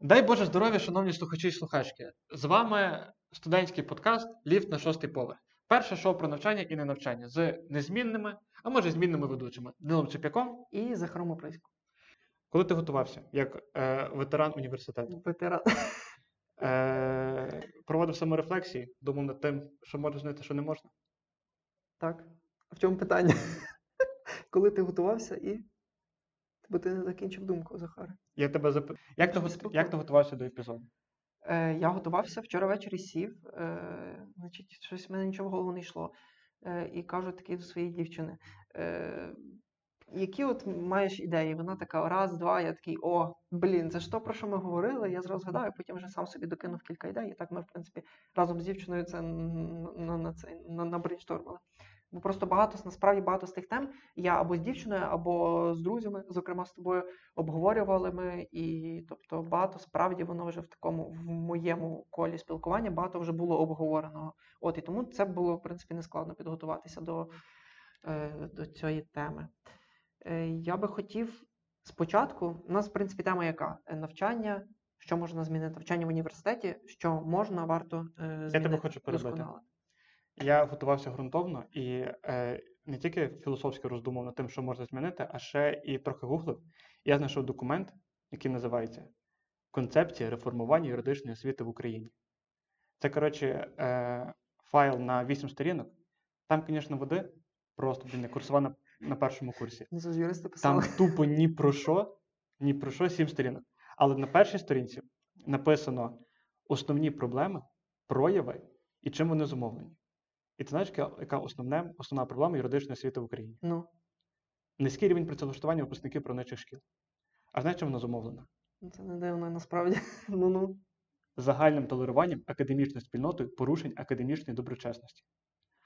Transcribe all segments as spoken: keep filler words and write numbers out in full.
Дай Боже здоров'я, шановні слухачі і слухачки. З вами студентський подкаст «Ліфт на шостий поверх». Перше шоу про навчання і ненавчання з незмінними, а може змінними ведучими Нилом Чеп'яком і Захаром Апреськом. Коли ти готувався як е, ветеран університету? Ветеран. Е, проводив саморефлексії, думав над тим, що можна знайти, що не можна? Так. В чому питання? Коли ти готувався і... Бо ти не закінчив думку, Захар. Я тебе зап... як, ти го... як ти готувався до епізоду? Е, я готувався, вчора ввечері сів, е, значить, щось в мене нічого в голову не йшло. Е, і кажу таки до своєї дівчини, е, які от маєш ідеї? Вона така, раз, два, я такий, о, блін, це ж то, про що ми говорили, я зразу згадаю, потім вже сам собі докинув кілька ідей, і так ми, в принципі, разом з дівчиною це набрейнштормили. Бо просто багато, насправді багато з тих тем я або з дівчиною, або з друзями, зокрема з тобою, обговорювали ми. І, тобто, багато справді воно вже в такому, в моєму колі спілкування, багато вже було обговореного. От, і тому це було, в принципі, нескладно підготуватися до, до цієї теми. Я би хотів спочатку, у нас, в принципі, тема яка? Навчання, що можна змінити, навчання в університеті, що можна, варто змінити. Я тебе хочу перебити. Я готувався ґрунтовно і е, не тільки філософськи роздумав над тим, що можна змінити, а ще і трохи гуглив. Я знайшов документ, який називається «Концепція реформування юридичної освіти в Україні». Це, коротше, е, файл на вісім сторінок. Там, звісно, води, просто блін, курсова на, на першому курсі. Там тупо ні про що, ні про що сім сторінок. Але на першій сторінці написано основні проблеми, прояви і чим вони зумовлені. І ти знаєш, яка, яка основне, основна проблема юридичної освіти в Україні? Ну. Низький рівень працевлаштування випускників правничих шкіл. А знаєш, чим воно зумовлено? Це не дивно, насправді. Ну-ну. Загальним толеруванням академічною спільнотою порушень академічної доброчесності.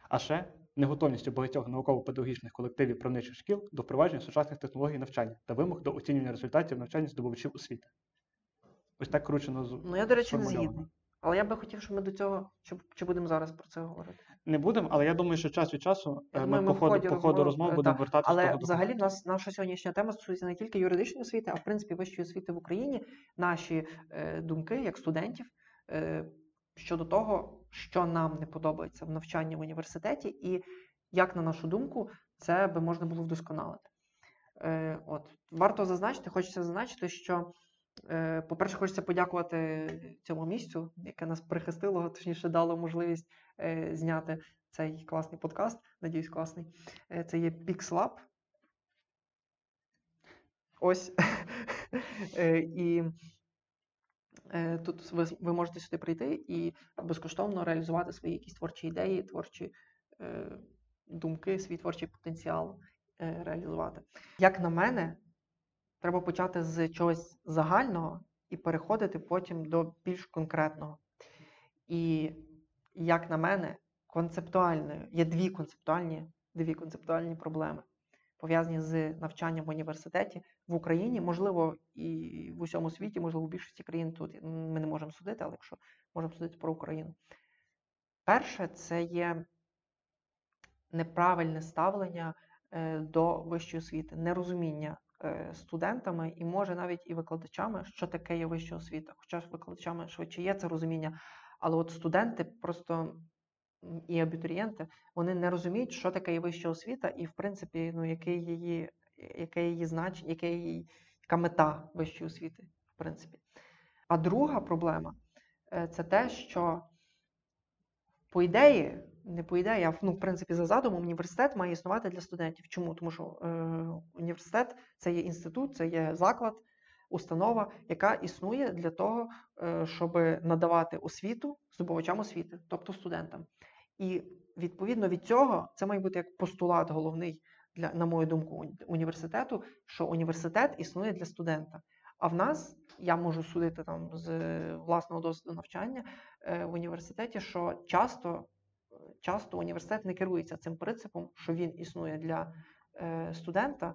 А ще неготовністю багатьох науково-педагогічних колективів правничих шкіл до впровадження сучасних технологій навчання та вимог до оцінювання результатів навчання здобувачів освіти. Ось так кручено з... Ну, я, до речі, не згідний. Але я би хотів, щоб ми до цього, чи, чи будемо зараз про це говорити? Не будемо, але я думаю, що час від часу я ми думаю, по, ходу, по ходу розмов та, будемо вертатися. Але того взагалі нас, наша сьогоднішня тема стосується не тільки юридичної освіти, а в принципі вищої освіти в Україні. Наші е, думки як студентів е, щодо того, що нам не подобається в навчанні в університеті і як, на нашу думку, це би можна було вдосконалити. Е, от. Варто зазначити, хочеться зазначити, що по-перше, хочеться подякувати цьому місцю, яке нас прихистило, точніше дало можливість зняти цей класний подкаст, надіюсь, класний. Це є PixLab. Ось. І тут ви можете сюди прийти і безкоштовно реалізувати свої якісь творчі ідеї, творчі думки, свій творчий потенціал реалізувати. Як на мене, треба почати з чогось загального і переходити потім до більш конкретного. І, як на мене, концептуальною, є дві концептуальні, дві концептуальні проблеми, пов'язані з навчанням в університеті в Україні, можливо, і в усьому світі, можливо, в більшості країн тут. Ми не можемо судити, але якщо можемо судити про Україну. Перше, це є неправильне ставлення до вищої освіти, нерозуміння студентами і, може, навіть і викладачами, що таке є вища освіта. Хоча ж викладачами швидше є це розуміння, але от студенти просто і абітурієнти, вони не розуміють, що таке є вища освіта і, в принципі, ну, яке її, яке її значення, яке її, яка мета вищої освіти, в принципі. А друга проблема – це те, що по ідеї, не по ідеї, а, ну, в принципі, за задумом, університет має існувати для студентів. Чому? Тому що е, університет – це є інститут, це є заклад, установа, яка існує для того, е, щоб надавати освіту здобувачам освіти, тобто студентам. І, відповідно, від цього це має бути як постулат головний, для, на мою думку, університету, що університет існує для студента. А в нас, я можу судити там, з власного досвіду навчання е, в університеті, що часто Часто університет не керується цим принципом, що він існує для е, студента,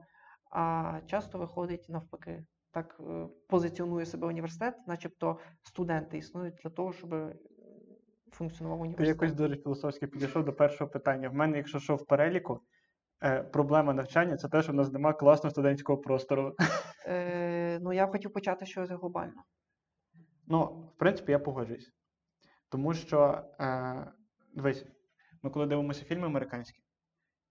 а часто виходить навпаки. Так е, позиціонує себе університет, начебто студенти існують для того, щоб функціонував університет. Я якось дуже філософськи підійшов до першого питання. В мене, якщо що в переліку, е, проблема навчання – це те, що в нас немає класного студентського простору. Е, ну, я хотів почати щось глобально. Ну, в принципі, я погоджуюсь. Тому що, е, дивись, ми коли дивимося фільми американські,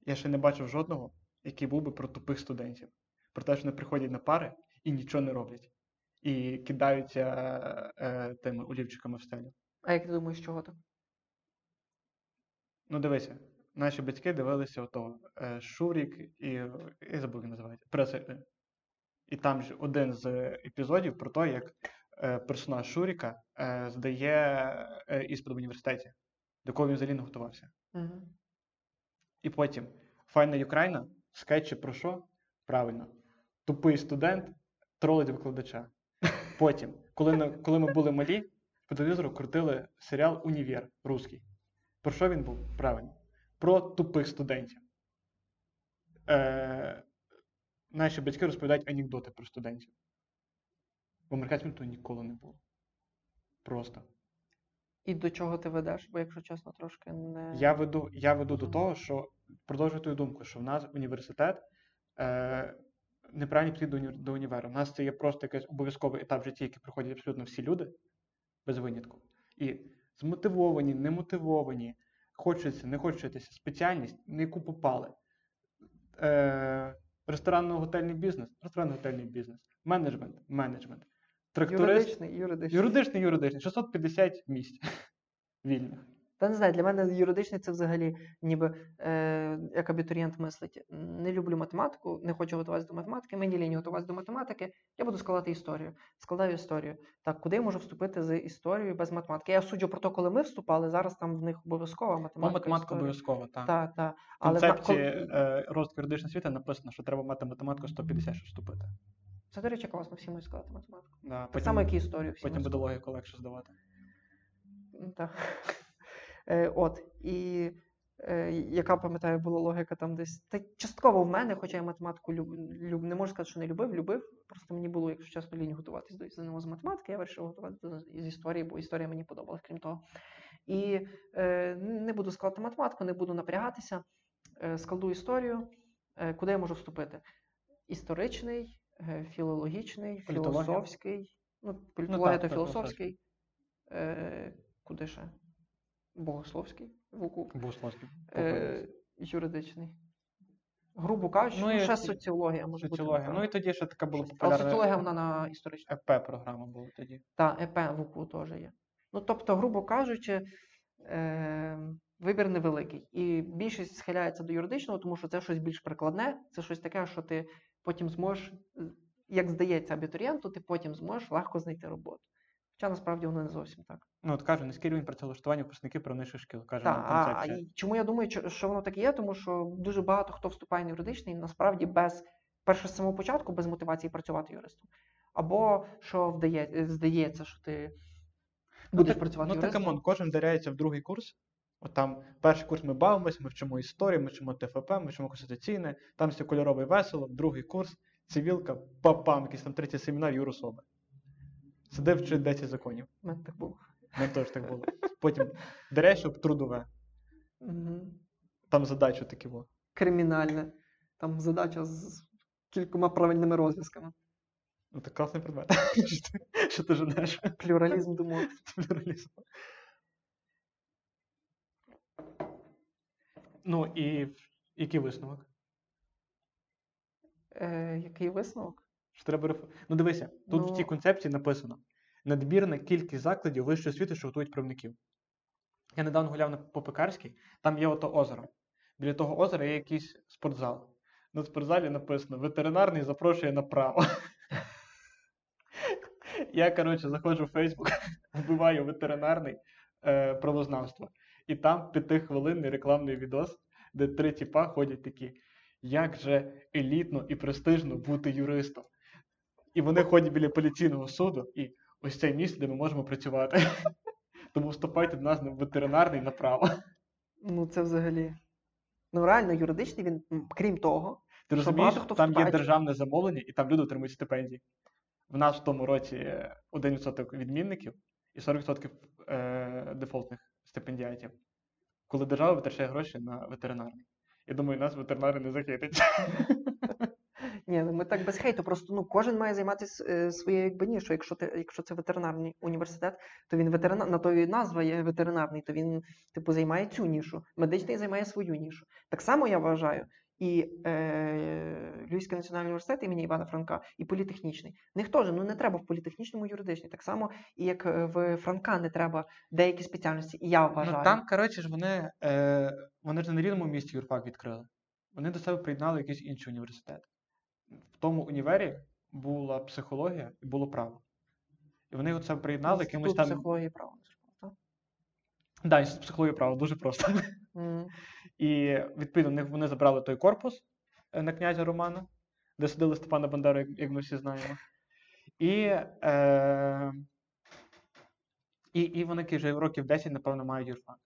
я ще не бачив жодного, який був би про тупих студентів. Про те, що вони приходять на пари і нічого не роблять. І кидаються е, тими олівчиками в стелю. А як ти думаєш, чого так? Ну, дивися, наші батьки дивилися ото е, Шурік і, і забув, як називається, пресекти. І там ж один з епізодів про те, як е, персонаж Шуріка е, здає е, іспит в університеті, до кого він взагалі не готувався. Угу. І потім Файна Україна, скетчі про що? Правильно. Тупий студент тролить викладача. Потім, коли, коли ми були малі, по телевізору крутили серіал «Універ» русський. Про що він був? Правильно. Про тупих студентів. Е, наші батьки розповідають анекдоти про студентів. В американському то ніколи не було. Просто. І до чого ти ведеш? Бо, якщо чесно, трошки не... Я веду, я веду до того, що, продовжую твою думку, що в нас університет е, неправильно підходить до універу. У нас це є просто якийсь обов'язковий етап в житті, який проходять абсолютно всі люди, без винятку. І змотивовані, немотивовані, хочеться, не хочеться, спеціальність, на яку попали. Е, ресторанно-готельний бізнес, ресторанно-готельний бізнес, менеджмент, менеджмент. Тракторист, юридичний, юридичний. Юридичний, юридичний. шістсот п'ятдесят місць вільних. Та не знаю, для мене юридичний це взагалі ніби е, як абітурієнт мислить. Не люблю математику, не хочу готуватися до математики, мені лінь готуватися до математики, я буду складати історію. Складаю історію. Так, куди я можу вступити з історією без математики? Я суджу про те, коли ми вступали, зараз там в них обов'язкова математика. Ну, математика обов'язкова, так. Та, та. В концепції е, розвитку юридичного світу написано, що треба мати математику сто п'ятдесят, щоб вступити. Це, до речі, класно, всі можуть складати математику. Да, так потім, само, як і історію. Всі потім буде логіку легше здавати. Так. Е, от, і е, яка, пам'ятаю, була логіка там десь, та частково в мене, хоча я математику люб, люб, не можу сказати, що не любив, любив, просто мені було, якщо чесно, лінь готуватися до ЗНО з математики, я вирішив готуватися з історії, бо історія мені подобалась, крім того. І е, не буду складати математику, не буду напрягатися, е, складу історію, е, куди я можу вступити. Історичний, філологічний, політологія. Філософський, ну, політологія ну, так, то філософський, е, куди ще? Богословський, в УКУ. Богословський, е, юридичний. Грубо кажучи, ну, ну, ще і... соціологія може соціологія. бути. Ну і тоді ще така була популярна. Але соціологія вона на історичній. ЕП-програма була тоді. Так, ЕП в УКУ теж є. Ну, тобто, грубо кажучи, е, вибір невеликий. І більшість схиляється до юридичного, тому що це щось більш прикладне, це щось таке, що ти потім зможеш, як здається абітурієнту, ти потім зможеш легко знайти роботу. Хоча насправді воно не зовсім так. Ну от кажу, низький рівень працевлаштування випускників правничих шкіл, каже концепція. А чому я думаю, що воно так і є? Тому що дуже багато хто вступає на юридичний, насправді без, перше з самого початку, без мотивації працювати юристом. Або, що вдає, здається, що ти ну, будеш так, працювати ну, юристом. Ну так, камон, кожен вдаряється в другий курс. От там перший курс ми бавимося, ми вчимо історію, ми вчимо ТФП, ми вчимо конституційне, там все кольорове і весело, другий курс, цивілка, па-пам, якийсь там третій семінар юрособи. Сидив, вчить десять законів. У мене так було. У мене теж так було. Потім дерещо трудове. Угу. Там задача такі було. Кримінальне. Там задача з кількома правильними розв'язками. Ну так класний предмет. Що ти женеш? Плюралізм думок. Плюралізм. Ну і який висновок? Е, який висновок? Що треба реф... Ну дивися, тут ну... в тій концепції написано надмірна кількість закладів вищої освіти, що готують правників. Я недавно гуляв на Попекарській, там є ото озеро. Біля того озера є якийсь спортзал. На спортзалі написано ветеринарний запрошує направо. Я, коротше, заходжу в Фейсбук, вбиваю ветеринарний правознавство. І там п'ятихвилинний рекламний відос, де три тіпа ходять такі, як же елітно і престижно бути юристом. І вони ходять біля апеляційного суду, і ось це місце, де ми можемо працювати. Тому вступайте до нас на ветеринарний направо. Ну це взагалі... Ну реально, юридичний він, крім того... Ти розумієш, там є державне замовлення, і там люди отримують стипендії. В нас в тому році один відсоток відмінників і сорок відсотків дефолтних стипендіатів, коли держава витрачає гроші на ветеринарний. Я думаю, нас ветеринарний не захитить. Ні, ми так без хейту, просто ну, кожен має займатися своєю якби нішою. Якщо ти, якщо це ветеринарний університет, то він ветеринар, на то і назва є ветеринарний, то він типу займає цю нішу. Медичний займає свою нішу. Так само я вважаю. І е, Львівський національний університет імені Івана Франка, і політехнічний. В них теж ну, не треба в політехнічному юридичній. Так само, і як в Франка не треба деякі спеціальності. І я вважаю. Ну, там, коротше, ж вони, е, вони ж не на рівному місці юрфак відкрили. Вони до себе приєднали якийсь інший університет. В тому універі була психологія і було право. І вони до себе приєднали якимось там... психологія і право. Так, да, інститут психології і право, дуже просто. Mm. І, відповідно, вони забрали той корпус на князя Романа, де сидили Степана Бандеру, як ми всі знаємо. І, е... і, і вони вже років десять, напевно, мають юрфак.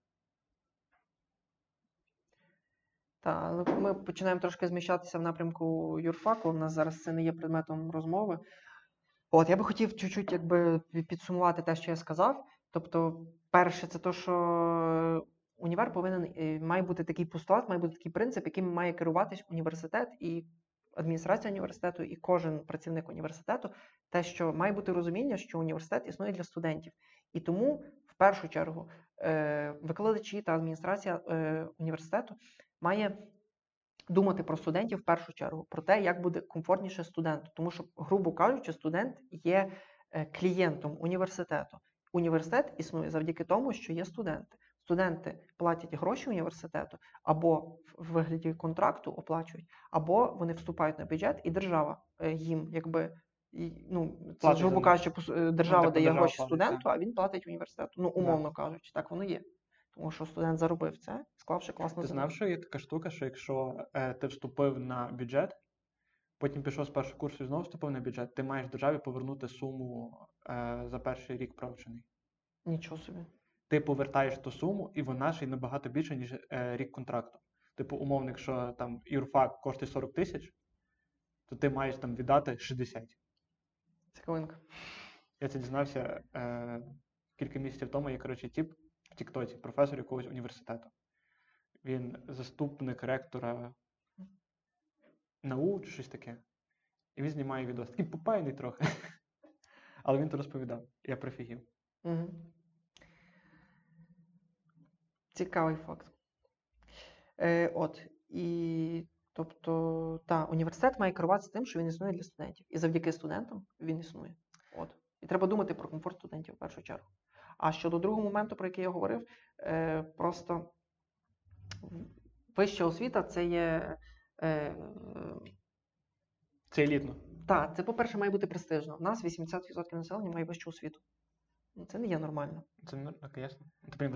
Так, але ми починаємо трошки зміщатися в напрямку юрфаку. У нас зараз це не є предметом розмови. От, я би хотів чуть-чуть якби, підсумувати те, що я сказав. Тобто, перше, це те, що... Універ повинен, має бути такий постулат, має бути такий принцип, яким має керуватись університет і адміністрація університету, і кожен працівник університету, те, що має бути розуміння, що університет існує для студентів. І тому, в першу чергу, викладачі та адміністрація університету має думати про студентів в першу чергу, про те, як буде комфортніше студенту. Тому що, грубо кажучи, студент є клієнтом університету. Університет існує завдяки тому, що є студенти. Студенти платять гроші університету, або в вигляді контракту оплачують, або вони вступають на бюджет, і держава їм, якби, ну, це, грубо кажучи, держава ну, дає гроші студенту, а він платить університету. Ну, умовно да. кажучи, так воно є. Тому що студент заробив це, склавши класну... Ти знав, що є така штука, що якщо е, ти вступив на бюджет, потім пішов з першого курсу і знову вступив на бюджет, ти маєш державі повернути суму е, за перший рік провчений. Нічого собі. Ти повертаєш ту суму, і вона ще й набагато більше, ніж е, рік контракту. Типу, умовник, що там юрфак коштує сорок тисяч, то ти маєш там віддати шістдесят. Цікавинка. Я це дізнався е, кілька місяців тому. Я, коротше, тіп в Тіктоці, професор якогось університету. Він заступник ректора наук, чи щось таке. І він знімає відос. Такий попаяний трохи. Але він то розповідав. Я прифігів. Угу. Цікавий факт. Е, от, і, тобто, та, університет має керуватися тим, що він існує для студентів. І завдяки студентам він існує. От. І треба думати про комфорт студентів в першу чергу. А щодо другого моменту, про який я говорив, е, просто вища освіта – це є... Е, це елітно. Так, це, по-перше, має бути престижно. У нас вісімдесят відсотків населення має вищу освіту. Це не є нормально. Це не ясно.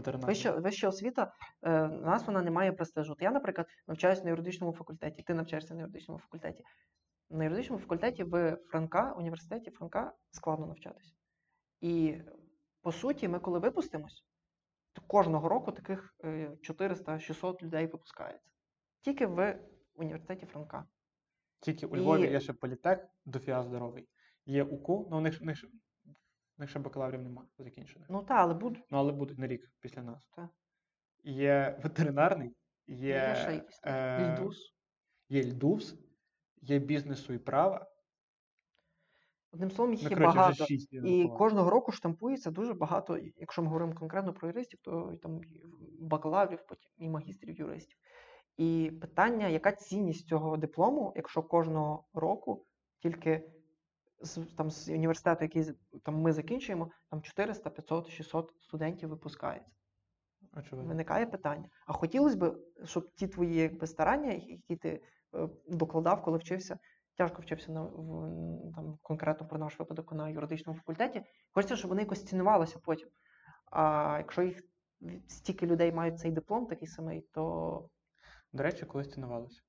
Вища, вища освіта, е, у нас вона не має престижу. Я, наприклад, навчаюся на юридичному факультеті, ти навчаєшся на юридичному факультеті. На юридичному факультеті в Франка, університеті Франка складно навчатися. І, по суті, ми коли випустимось, то кожного року таких чотириста-шістсот людей випускається. Тільки в університеті Франка. Тільки у Львові І... є ще політех, дофіга здоровий. Є УКУ, ну у них... них... У них ще бакалаврів немає закінчених. Ну так, але будуть. Ну, але будуть на рік після нас. Так. Є ветеринарний, є... Є ще якісь. Е... Льдус. Є ЛДУВС, є бізнесу і права. Одним словом, їх є багато. шість, і кожного року штампується дуже багато, якщо ми говоримо конкретно про юристів, то там бакалаврів, потім і магістрів юристів. І питання, яка цінність цього диплому, якщо кожного року тільки... З, там, з університету, який там, ми закінчуємо, там чотириста, п'ятсот, шістсот студентів випускається. Очевидно. Виникає питання. А хотілося б, щоб ті твої якби, старання, які ти е, докладав, коли вчився, тяжко вчився на, в, там, конкретно про наш випадок на юридичному факультеті, хочеться, щоб вони якось цінувалися потім. А якщо їх стільки людей мають цей диплом такий самий, то... До речі, колись цінувалися.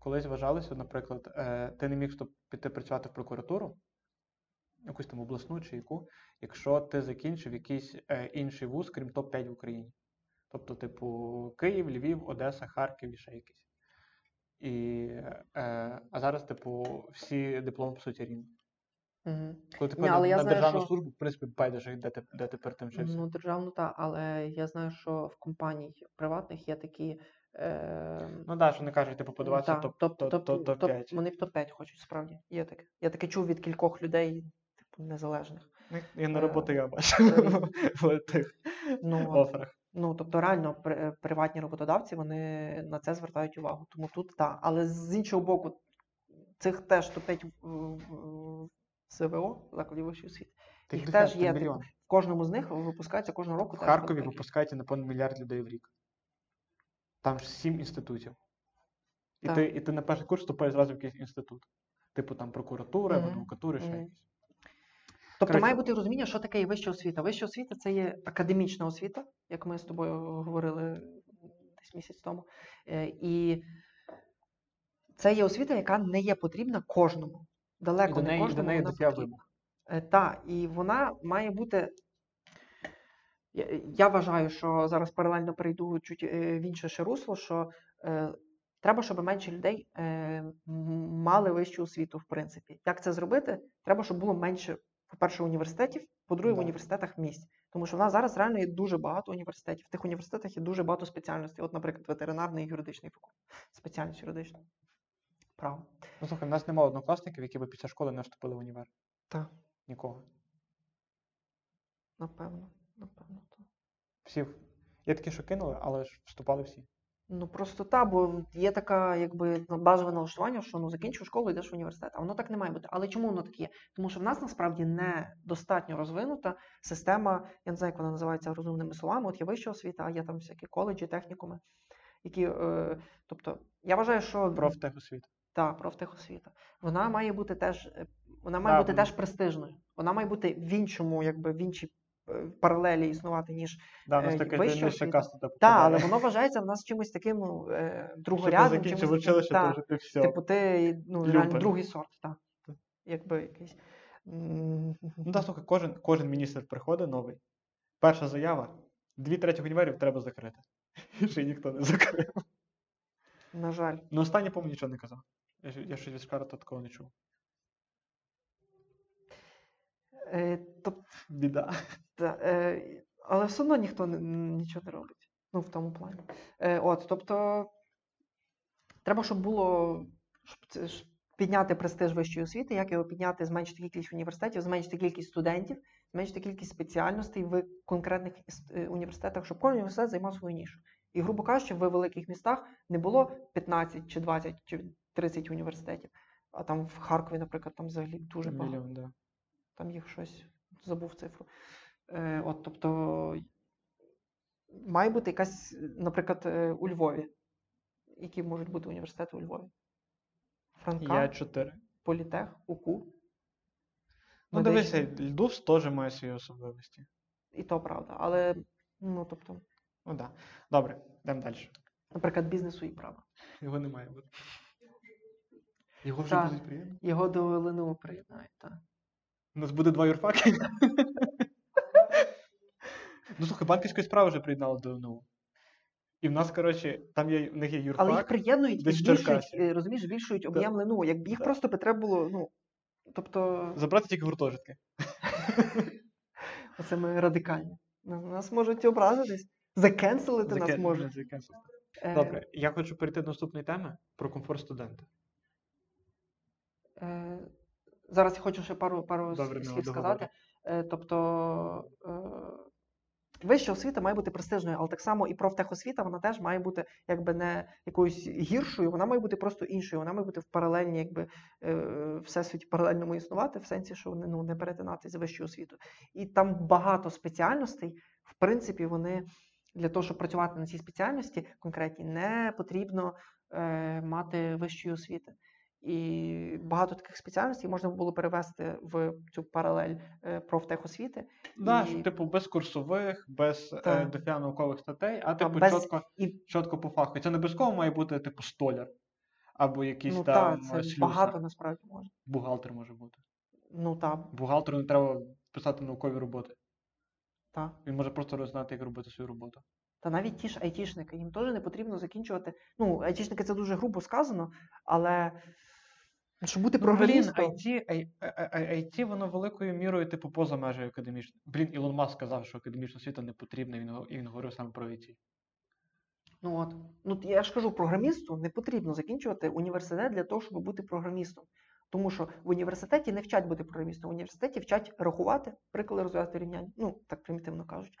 Колись вважалося, наприклад, ти не міг піти працювати в прокуратуру, якусь там обласну чи яку, якщо ти закінчив якийсь інший вуз, крім топ п'ять в Україні. Тобто, типу, Київ, Львів, Одеса, Харків і ще якісь. І, а зараз, типу, всі дипломи, по суті, рівні. Угу. Коли ти на, на державну що... службу, в принципі, байдеш, де ти, де ти перед тим вчився. Ну, державну, так, але я знаю, що в компаній приватних є такі Е... Ну так, да, що не кажуть, типу, подаватися ну, топ, топ, топ, топ, топ, топ, топ п'ять. Вони в топ п'ять хочуть, справді. Є таке. Я таке чув від кількох людей, типу, незалежних. Я на роботи я бачив в тих оферах. Ну, тобто, реально, приватні роботодавці, вони на це звертають увагу. Тому тут, так. Але з іншого боку, цих теж топ п'ять СВО, закладів вищої освіти, їх теж є. В кожному з них випускається кожного року. В Харкові випускається на понад мільярд людей в рік. Там ж сім інститутів. І ти, і ти на перший курс вступаєш зразу в якийсь інститут. Типу там прокуратура, mm-hmm. адвокатури, ще mm-hmm. якісь. Тобто Короче. має бути розуміння, що таке і вища освіта. Вища освіта – це є академічна освіта, як ми з тобою говорили десь місяць тому. І це є освіта, яка не є потрібна кожному. Далеко не кожному. І до неї дитя вимог. Так, і вона має бути... Я вважаю, що зараз паралельно перейду чуть в інше ще русло, що е, треба, щоб менше людей е, мали вищу освіту, в принципі. Як це зробити? Треба, щоб було менше, по-перше, університетів, по-друге, в університетах місць. Тому що в нас зараз реально є дуже багато університетів. В тих університетах є дуже багато спеціальностей. От, наприклад, ветеринарний і юридичний факультет. Спеціальність юридична. Право. Ну, слухай, в нас немає однокласників, які би після школи не вступили в універ. Так. Нікого. Напевно. Напевно, так. Всі. Є такі, що кинули, але ж вступали всі. Ну просто так, бо є така, якби, базове налаштування, що ну закінчив школу, йдеш в університет. А воно так не має бути. Але чому воно таке є? Тому що в нас насправді недостатньо розвинута система, я не знаю, як вона називається розумними словами, от є вища освіта, а є там всякі коледжі, технікуми, які, е, тобто, я вважаю, що... Профтехосвіта. Так, профтехосвіта. Вона має бути теж, вона має а, бути теж престижною. Вона має бути в іншому, якби, в іншій паралелі існувати, ніж да, е, вища освіта. Так, да, але воно вважається в нас чимось таким ну, е, другорядним. Що ти закінчив училище, то вже ти все. Типу ти ну, реально другий сорт. Та. Та. Якби якийсь. Ну так, да, слухай, кожен, кожен міністр приходить новий. Перша заява, дві третіх універів треба закрити. Ще й ніхто не закрив. На жаль. Ну останнє, по-моєму, нічого не казав. Я, я щось від Шкарата такого не чув. Е, тобто, біда. Та, е, але все одно ніхто не, нічого не робить. Ну, в тому плані. Е, от, тобто, треба, щоб було щоб, щоб підняти престиж вищої освіти, як його підняти, зменшити кількість університетів, зменшити кількість студентів, зменшити кількість спеціальностей в конкретних університетах, щоб кожен університет займав свою нішу. І, грубо кажучи, в великих містах не було п'ятнадцять, чи двадцять, чи тридцять університетів. А там в Харкові, наприклад, там взагалі дуже багато. Мільйон, да. Там їх щось, забув цифру. Е, от, тобто, має бути якась, наприклад, у Львові. Які можуть бути університети у Львові? Франка, Я чотири. Політех, УКУ. Ну, медичний. Дивися, ЛДУВС теж має свої особливості. І то правда, але, ну, тобто... Ну, да. Добре, йдемо далі. Наприклад, бізнесу і права. Його не має бути. Його вже будуть приєднати? Його до ЛНУ приєднають, так. У нас буде два юрфаки. Ну, слухай, банківської справи вже приєднали до ЛНУ. І в нас, коротше, там є, в них є юрфак. Але їх приєднують і збільшують, розумієш, збільшують об'єм да. ЛНУ. Якби їх да. просто треба було, ну, тобто... Забрати тільки гуртожитки. Оце ми радикальні. Нас можуть образитись. Закенселити Закен... нас можуть. Е... Добре, я хочу перейти до наступної теми про комфорт студента. Е... Зараз я хочу ще пару, пару Добре, слів сказати. Тобто, вища освіта має бути престижною, але так само і профтехосвіта, вона теж має бути якби не якоюсь гіршою, вона має бути просто іншою, вона має бути в паралельній, якби всесвіті паралельному існувати, в сенсі, що ну, не перетинатися з вищою освітою. І там багато спеціальностей, в принципі, вони для того, щоб працювати на цій спеціальності конкретній, не потрібно е, мати вищої освіти. І багато таких спеціальностей можна було перевести в цю паралель профтехосвіти. Да, і... Типу без курсових, без та... дофіга наукових статей, а типу без... чітко, і... чітко по фаху. Це не обов'язково має бути типу столяр або якийсь ну, там та, слюса. Багато насправді може. Бухгалтер може бути. Ну так. Бухгалтеру не треба писати наукові роботи. Так. Він може просто роззнати, як робити свою роботу. Та навіть ті ж айтішники, їм теж не потрібно закінчувати. Ну, айтішники це дуже грубо сказано, але... Щоб бути програмістом. Ну, блін, ай ті, ай ті, воно великою мірою, типу, поза межею академічної. Блін, Ілон Маск сказав, що академічна освіта не потрібна, і він, він говорив саме про ай ті. Ну от. Ну, я ж кажу, програмісту не потрібно закінчувати університет для того, щоб бути програмістом. Тому що в університеті не вчать бути програмістом, в університеті вчать рахувати, приклади розв'язувати рівняння, ну, так примітивно кажуть.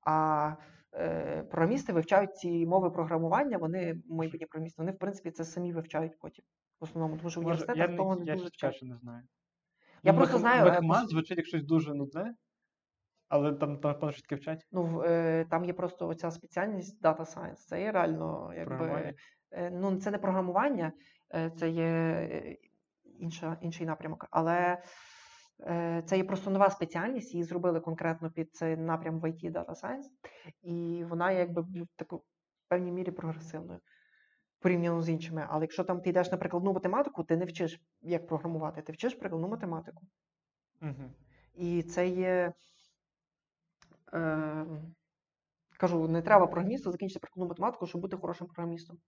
А е, програмісти вивчають ці мови програмування, вони, майбутні програмісти, вони, в принципі, це самі вивчають потім. В основному, тому що в університетах того не дуже вчать. Не знаю. Я ну, просто мех, знаю... Мехмат звучить як щось дуже нудне, але там, напевно, що таке вчать. Ну, е, там є просто оця спеціальність Data Science. Це є реально, якби... Е, ну, це не програмування, е, це є... Інша, інший напрямок, але е, це є просто нова спеціальність, її зробили конкретно під цей напрям в ай ті Data Science, і вона якби таку, в певній мірі прогресивною, порівняно з іншими. Але якщо там ти йдеш на прикладну математику, ти не вчиш, як програмувати, ти вчиш прикладну математику. Угу. І це є... Е, кажу, не треба програмісту закінчити прикладну математику, щоб бути хорошим програмістом.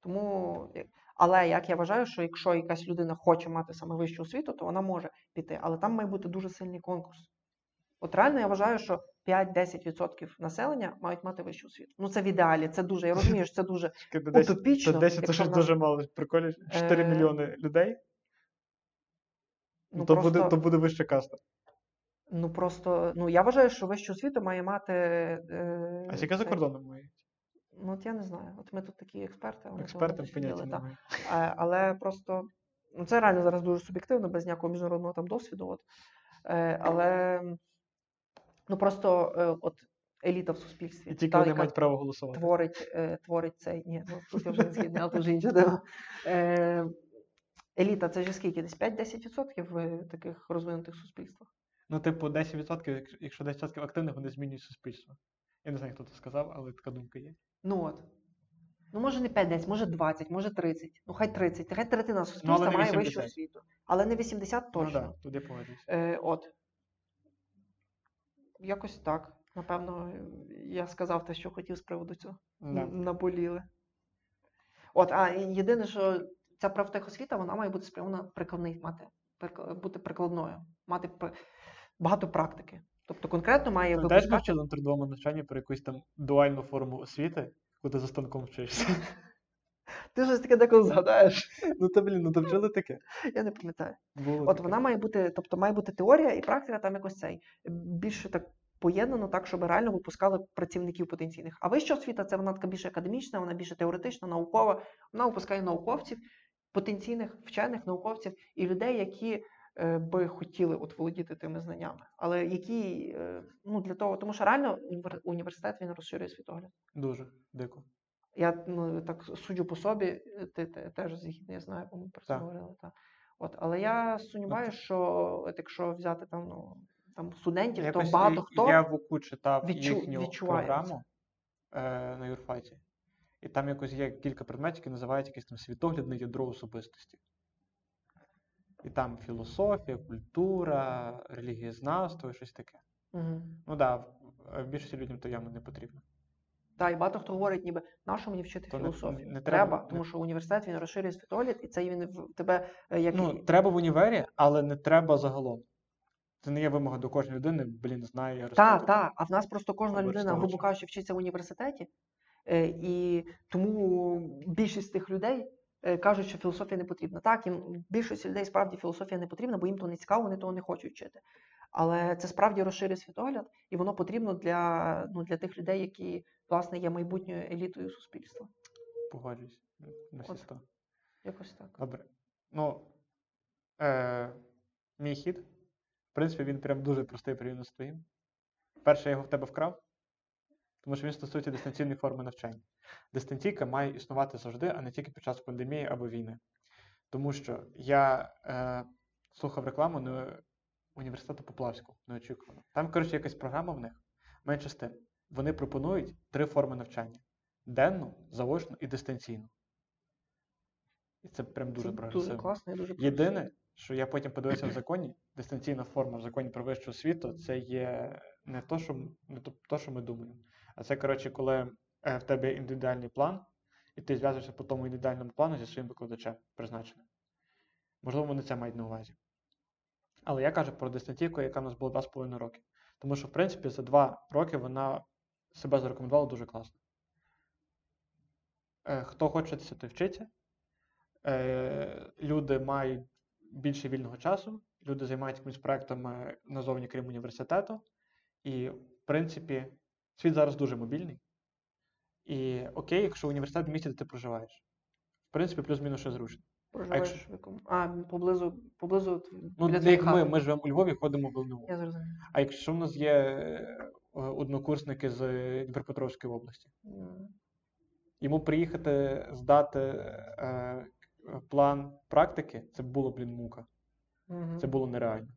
Тому, але як я вважаю, що якщо якась людина хоче мати саме вищу освіту, то вона може піти. Але там має бути дуже сильний конкурс. От реально я вважаю, що п'ять-десять відсотків населення мають мати вищу освіту. Ну це в ідеалі, це дуже, я розумію, що це дуже утопічно. То десять, це щось дуже мало, прикольно, чотири мільйони людей, ну, то, просто, буде, то буде вища каста. Ну просто, ну я вважаю, що вищу освіту має мати... Е, а яка за кордоном має? Ну, от я не знаю. От ми тут такі експерти. Експерти, поняття немає. Але просто, ну це реально зараз дуже суб'єктивно, без ніякого міжнародного там досвіду. От. Але, ну просто, от еліта в суспільстві. І тільки вони мають право голосувати. Творить, творить цей, ні, ну тут я вже не згідний, але вже інше діло. Еліта, це ж скільки? Десь п'ять-десять відсотків в таких розвинутих суспільствах? Ну, типу, десять відсотків, якщо десять відсотків активних, вони змінюють суспільство. Я не знаю, хто це сказав, але така думка є. Ну от. Ну може не п'ять-десять, може двадцять, може тридцять. Ну хай тридцять. Хай третина суспільства має вищу освіту. Але не вісімдесят точно. Ну так, туди погоджуюсь. Е, от. Якось так. Напевно, я сказав те, що хотів з приводу цього. Да. Наболіли. От, а єдине, що ця профтехосвіта, вона має бути спрямована прикладний, мати, бути прикладною. Мати багато практики. Тобто конкретно має випускати... Ти теж вивчили на трудовому навчанні про якусь там дуальну форму освіти, коли ти за станком вчишся? Ти щось таке деколи згадаєш. Ну то, блін, ну то вчили таке. Я не пам'ятаю. Було От таке. Вона має бути, тобто має бути теорія і практика там якось цей. Більше так поєднано так, щоб реально випускали працівників потенційних. А вища освіта, це вона така більше академічна, вона більше теоретична, наукова. Вона випускає науковців, потенційних вчених науковців і людей, які... би хотіли от володіти тими знаннями. Але які, ну, для того, тому що реально університет, він розширює світогляд. Дуже, дико. Я, ну, так суджу по собі, ти, ти теж згідний, я знаю, бо ми про це говорили. Та. От, але я сумніваюся, що от, якщо взяти там, ну, там студентів, якось то багато хто Я в УКУ читав відчу, їхню програму е, на юрфаці, і там якось є кілька предметів, які називають якесь там світоглядне ядро особистості. І там філософія, культура, релігієзнавство і щось таке. Угу. Ну так, да, більшості людям то явно не потрібно. Так, і багато хто говорить, ніби, на що мені вчити то філософію? Не, не треба, треба не... тому що університет, він розширює світогляд, і це він в тебе... Як... Ну, треба в універі, але не треба загалом. Це не є вимога до кожної людини, блін, знає, я розповідаю. Так, так, а в нас просто кожна або людина, грубо кажучи, вчиться в університеті, і тому більшість тих людей... кажуть, що філософія не потрібна. Так, їм більшості людей справді філософія не потрібна, бо їм то не цікаво, вони того не хочуть вчити. Але це справді розширює світогляд, і воно потрібно для, ну, для тих людей, які, власне, є майбутньою елітою суспільства. Погоджуюсь. На всі сто. Якось так. Добре. Ну, е- мій хід, в принципі, він прям дуже простий порівняно з твоїм. Перше, я його в тебе вкрав, тому що він стосується дистанційної форми навчання. Дистанційка має існувати завжди, а не тільки під час пандемії або війни. Тому що я е, слухав рекламу на університету Поплавського, неочікувано. Там, коротше, якась програма в них, менше з тим. Вони пропонують три форми навчання. Денну, заочну і дистанційну. І це прям дуже це прогресивно. Дуже класно, дуже єдине, що я потім подивився в законі, дистанційна форма в законі про вищу освіту, це є не то, що, не то, що ми думаємо. А це, коротше, коли в тебе є індивідуальний план, і ти зв'язуєшся по тому індивідуальному плану зі своїм викладачем призначеним. Можливо, вони це мають на увазі. Але я кажу про дистанційку, яка в нас була два з половиною роки. Тому що, в принципі, за два роки вона себе зарекомендувала дуже класно. Хто хоче сюди вчитися, люди мають більше вільного часу, люди займаються якимись проектами назовні, крім університету. І, в принципі, світ зараз дуже мобільний. І окей, якщо університет в місті, де ти проживаєш. В принципі, плюс-мінус ще зручно. Проживаєш а, якщо... в якому? А, поблизу, поблизу ну, біля твоєї хати. Ми, ми живемо у Львові, ходимо в ЛНУ. Я зрозумію. А якщо в нас є однокурсники з Дніпропетровської області, mm. йому приїхати, здати е, план практики, це було, блін, мука. Mm-hmm. Це було нереально.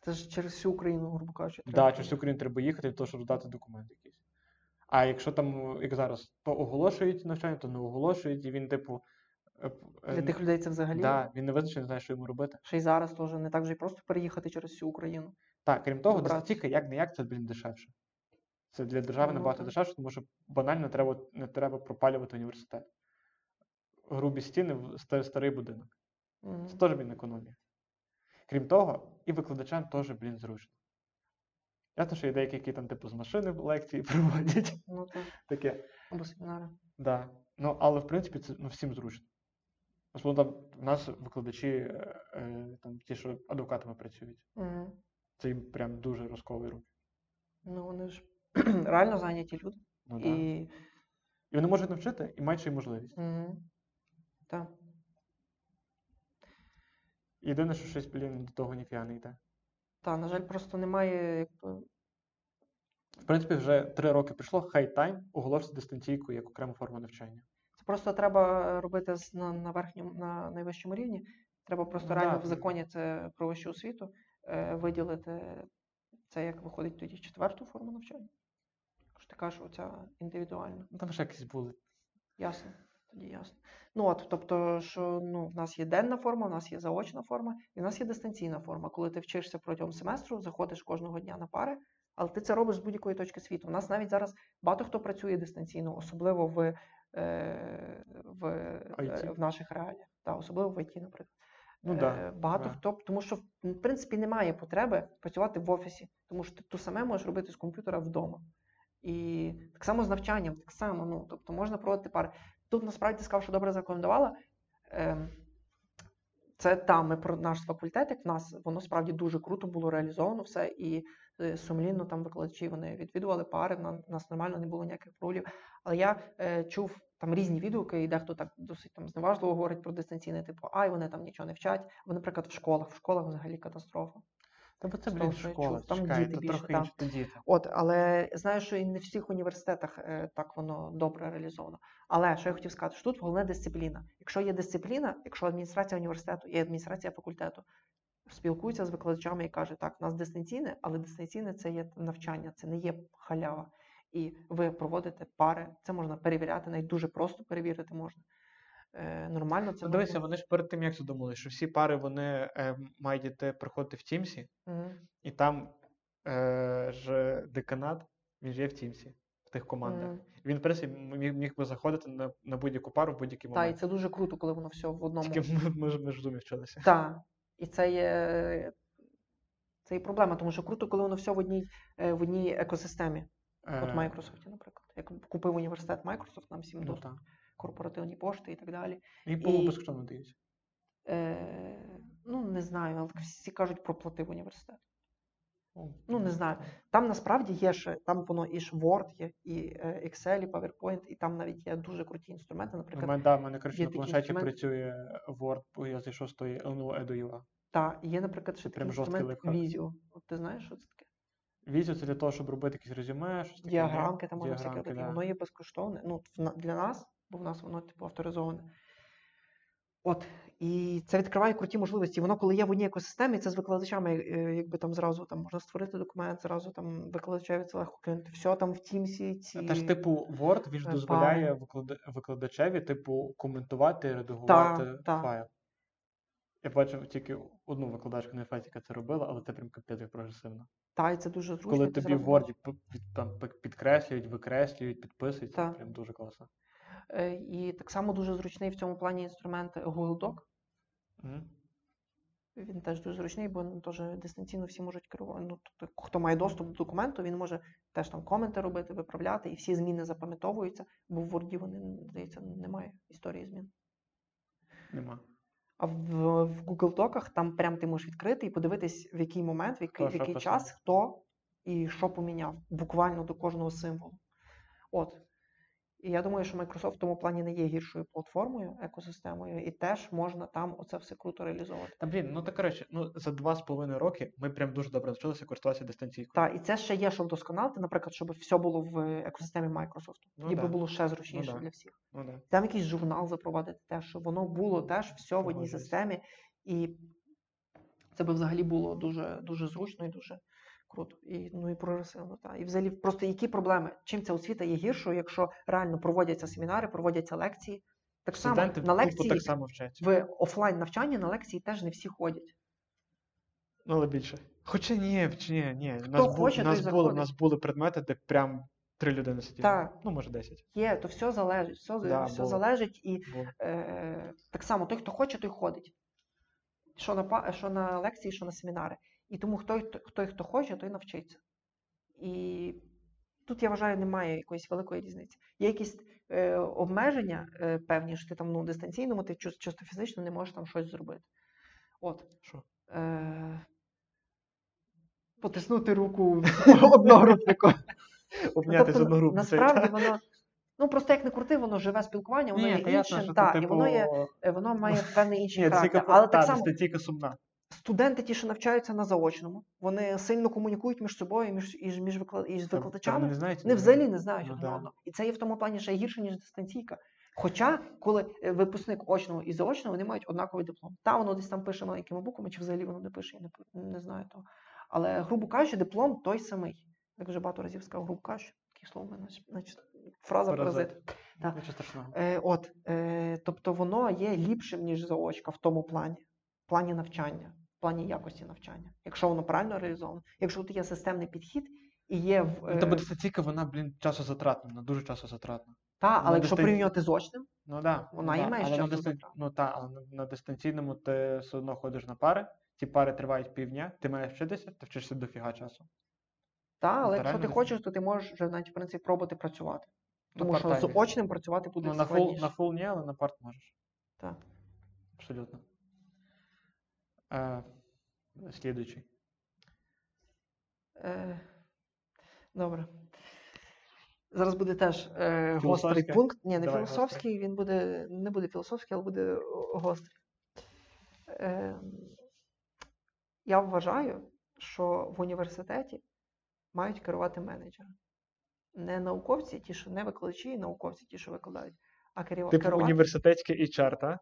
Це ж через всю Україну, грубо кажучи. Так, да, через всю Україну треба їхати, то, щоб здати документи якісь. А якщо там, як зараз, то оголошують навчання, то не оголошують, і він, типу... Для тих людей це взагалі? Так, да, він не визначений, не знає, що йому робити. Ще й зараз теж не так же і просто переїхати через всю Україну. Так, крім того, десятіка, як-не-як, це, блін, дешевше. Це для держави ну, набагато так. дешевше, тому що банально треба, не треба пропалювати університет. Грубі стіни, старий будинок. Mm-hmm. Це теж, блін, економія. Крім того, і викладачам теж, блін, зручно. Ясно, що є деякі, які там, типу, з машини лекції проводять. Ну, так. Таке. Або семінари. Да. Ну, але, в принципі, це ну, всім зручно. Особливо там у нас викладачі, е, там, ті, що адвокатами працюють. Угу. Це їм прям дуже розковий руки. Ну, вони ж реально зайняті люди. Ну, і... Да. І вони можуть навчити, і мають ще й можливість. Угу. Так. Єдине, що щось, блін, до того ніфіга не йде. Та, на жаль, просто немає, якби... В принципі, вже три роки пройшло, хай тайм оголошується дистанційку як окрема форма навчання. Це просто треба робити на, на верхньому, на найвищому рівні. Треба просто да, реально в законі це про вищу освіту е, виділити це, як виходить тоді четверту форму навчання. Якщо ти кажеш, оця індивідуальна. Там ще якісь були. Ясно. Тоді ясно. Ну, от, тобто, що ну, в нас є денна форма, в нас є заочна форма, і в нас є дистанційна форма, коли ти вчишся протягом семестру, заходиш кожного дня на пари, але ти це робиш з будь-якої точки світу. У нас навіть зараз багато хто працює дистанційно, особливо в, е, в, е, в наших реаліях, да, особливо в ай ті, наприклад. Ну, да, е, багато да. хто, тому що, в принципі, немає потреби працювати в офісі, тому що ти то саме можеш робити з комп'ютера вдома. І так само з навчанням, так само, ну, тобто можна проводити пари. Тут, насправді, сказав, що добре зарекомендувала. Це там, ми про наш факультет, як в нас, воно справді дуже круто було реалізовано все, і сумлінно там викладачі, вони відвідували пари, в нас нормально не було ніяких пролів. Але я е, чув там різні відгуки, і дехто так досить там зневажливо говорить про дистанційне, типу, ай, вони там нічого не вчать. Вони, наприклад, в школах, в школах взагалі катастрофа. Та бо це, блін, школа, там чекає, діти більше, трохи інші діти. От, але знаю, що і не в всіх університетах е, так воно добре реалізовано. Але, що я хотів сказати, що тут головне дисципліна. Якщо є дисципліна, якщо адміністрація університету і адміністрація факультету спілкуються з викладачами і каже, так, у нас дистанційне, але дистанційне – це є навчання, це не є халява. І ви проводите пари, це можна перевіряти, навіть дуже просто перевірити можна. Е, нормально це ну, дивися, можна... вони ж перед тим як задумали, що всі пари вони е, мають йти приходити в Teams, mm-hmm. і там е, ж деканат, він ж є в Teams, в тих командах. Mm-hmm. Він, в принципі, міг, міг би заходити на, на будь-яку пару в будь-який момент. Так, і це дуже круто, коли воно все в одному. Тільки ми, ми, ми ж в Zoom вчилися. Так, і це є, це є проблема, тому що круто, коли воно все в одній, в одній екосистемі. Е... От в Microsoft, наприклад. Як купив університет Microsoft, нам всім ну, доступ. Так. Корпоративні пошти і так далі. І по випуску що надається? Е, ну, не знаю, але всі кажуть про плати в університет. О, ну, не знаю. Там насправді є ще, там воно і ж Word є, і Excel, і PowerPoint, і там навіть є дуже круті інструменти, наприклад. У мене, да, в мене, коротше, на планшеті працює Word, я зайшов з тої ЛНУ Е до Ю А. Так, є, наприклад, ще такий інструмент Visio. От ти знаєш, що це таке? Visio це для того, щоб робити якісь резюме, щось таке. Діаграмки, там можна всяке робити. Да. Воно є безкоштовне. Ну, для нас, бо в нас воно, типу, авторизоване. От. І це відкриває круті можливості. Воно, коли є в одній екосистемі, це з викладачами, якби там зразу там, можна створити документ, зразу там викладачеві це легко кинути. Все там в Тімсі, ці... Та ж, типу, Word, він ж дозволяє виклад... викладачеві, типу, коментувати, редагувати та, та. файл. Я бачив тільки одну викладачку на Ефеті, яка це робила, але це прям капець як прогресивно. Та, і це дуже зручно. Коли тобі в Word там, підкреслюють, викреслюють, підписують, та. Це прям дуже класно. І так само дуже зручний в цьому плані інструмент Google Doc. Mm-hmm. Він теж дуже зручний, бо теж дистанційно всі можуть керувати. Ну, тобто, хто має доступ до документу, він може теж там коменти робити, виправляти, і всі зміни запам'ятовуються, бо в Word вони, здається, немає історії змін. Нема. А в, в Google Доках там прям ти можеш відкрити і подивитись, в який момент, в який, в який час, хто і що поміняв, буквально до кожного символу. От. І я думаю, що Microsoft в тому плані не є гіршою платформою, екосистемою, і теж можна там оце все круто реалізовувати. Та, блін, ну так, коротше, ну, за два з половиною роки ми прям дуже добре навчилися користуватися дистанційкою. Так, і це ще є, що вдосконалити, наприклад, щоб все було в екосистемі Microsoft. Ну, і да. би було ще зручніше ну, для всіх. Ну, да. Там якийсь журнал запровадити теж, щоб воно було теж все в одній системі. І це би взагалі було дуже, дуже зручно і дуже... круто, і, ну і прогресивно, так. І взагалі просто які проблеми? Чим ця освіта є гіршою, якщо реально проводяться семінари, проводяться лекції? Так само на лекції, так само вчать. В офлайн навчанні на лекції теж не всі ходять. Ну, але більше. Хоча ні, ні, ні. У нас, хоче, бу, нас, були, нас були предмети, де прям три людини сиділи. Так. Ну, може, десять. Є, то все залежить. Все, да, все залежить і е, так само той, хто хоче, той ходить. Що на, що на лекції, що на семінари. І тому хто, хто, хто хоче, той навчиться. І тут, я вважаю, немає якоїсь великої різниці. Є якісь е, обмеження е, певні, що ти там, ну, дистанційному, ти чисто фізично не можеш там щось зробити. От. Що? Е, потиснути руку одногрупнику. Обняти з одногрупнику. Насправді воно... Ну, просто як не крути, воно живе спілкування, воно є іншим, і воно має певний інший характер. Але так само... Тільки сумна. Студенти, ті, що навчаються на заочному, вони сильно комунікують між собою, між, і між виклад... і з викладачами, не знають, не взагалі не знають одного одного. І це є в тому плані ще гірше, ніж дистанційка. Хоча, коли випускник очного і заочного, вони мають однаковий диплом. Та воно десь там пише маленькими буквами, чи взагалі воно не пише, я не, не знаю того. Але, грубо кажучи, диплом той самий. Як вже багато разів сказав, грубо кажучи, такі слова, значить, фраза паразит. Да. Е, от, е, тобто воно є ліпшим, ніж заочка в тому плані. В плані навчання, в плані якості навчання, якщо воно правильно реалізовано, якщо тут є системний підхід і є... В... Та бо дистанційка, вона, блін, часозатратна, вона дуже часозатратна. Та, але на якщо дистанці... порівнювати з очним, ну, да, вона да, є менш часозатратна. Дистан... Ну та, але на, на дистанційному ти все одно ходиш на пари, ті пари тривають півдня, ти маєш вчитися, ти вчишся дофіга часу. Та, але та, якщо ти дистанці... хочеш, то ти можеш вже навіть, в принципі, пробувати працювати. Тому що з очним працювати буде ну, складніше. На фул ні, але на парт можеш. Так. Абсолютно. Uh, Слідуючий. Uh, добре. Зараз буде теж uh, гострий пункт. Ні, не Давай, філософський, гострий. Він буде, не буде філософський, але буде гострий. Uh, я вважаю, що в університеті мають керувати менеджери. Не науковці, ті, що не викладачі, і науковці, ті, що викладають, а керувати. Типу керувати... університетський ейч ар, так?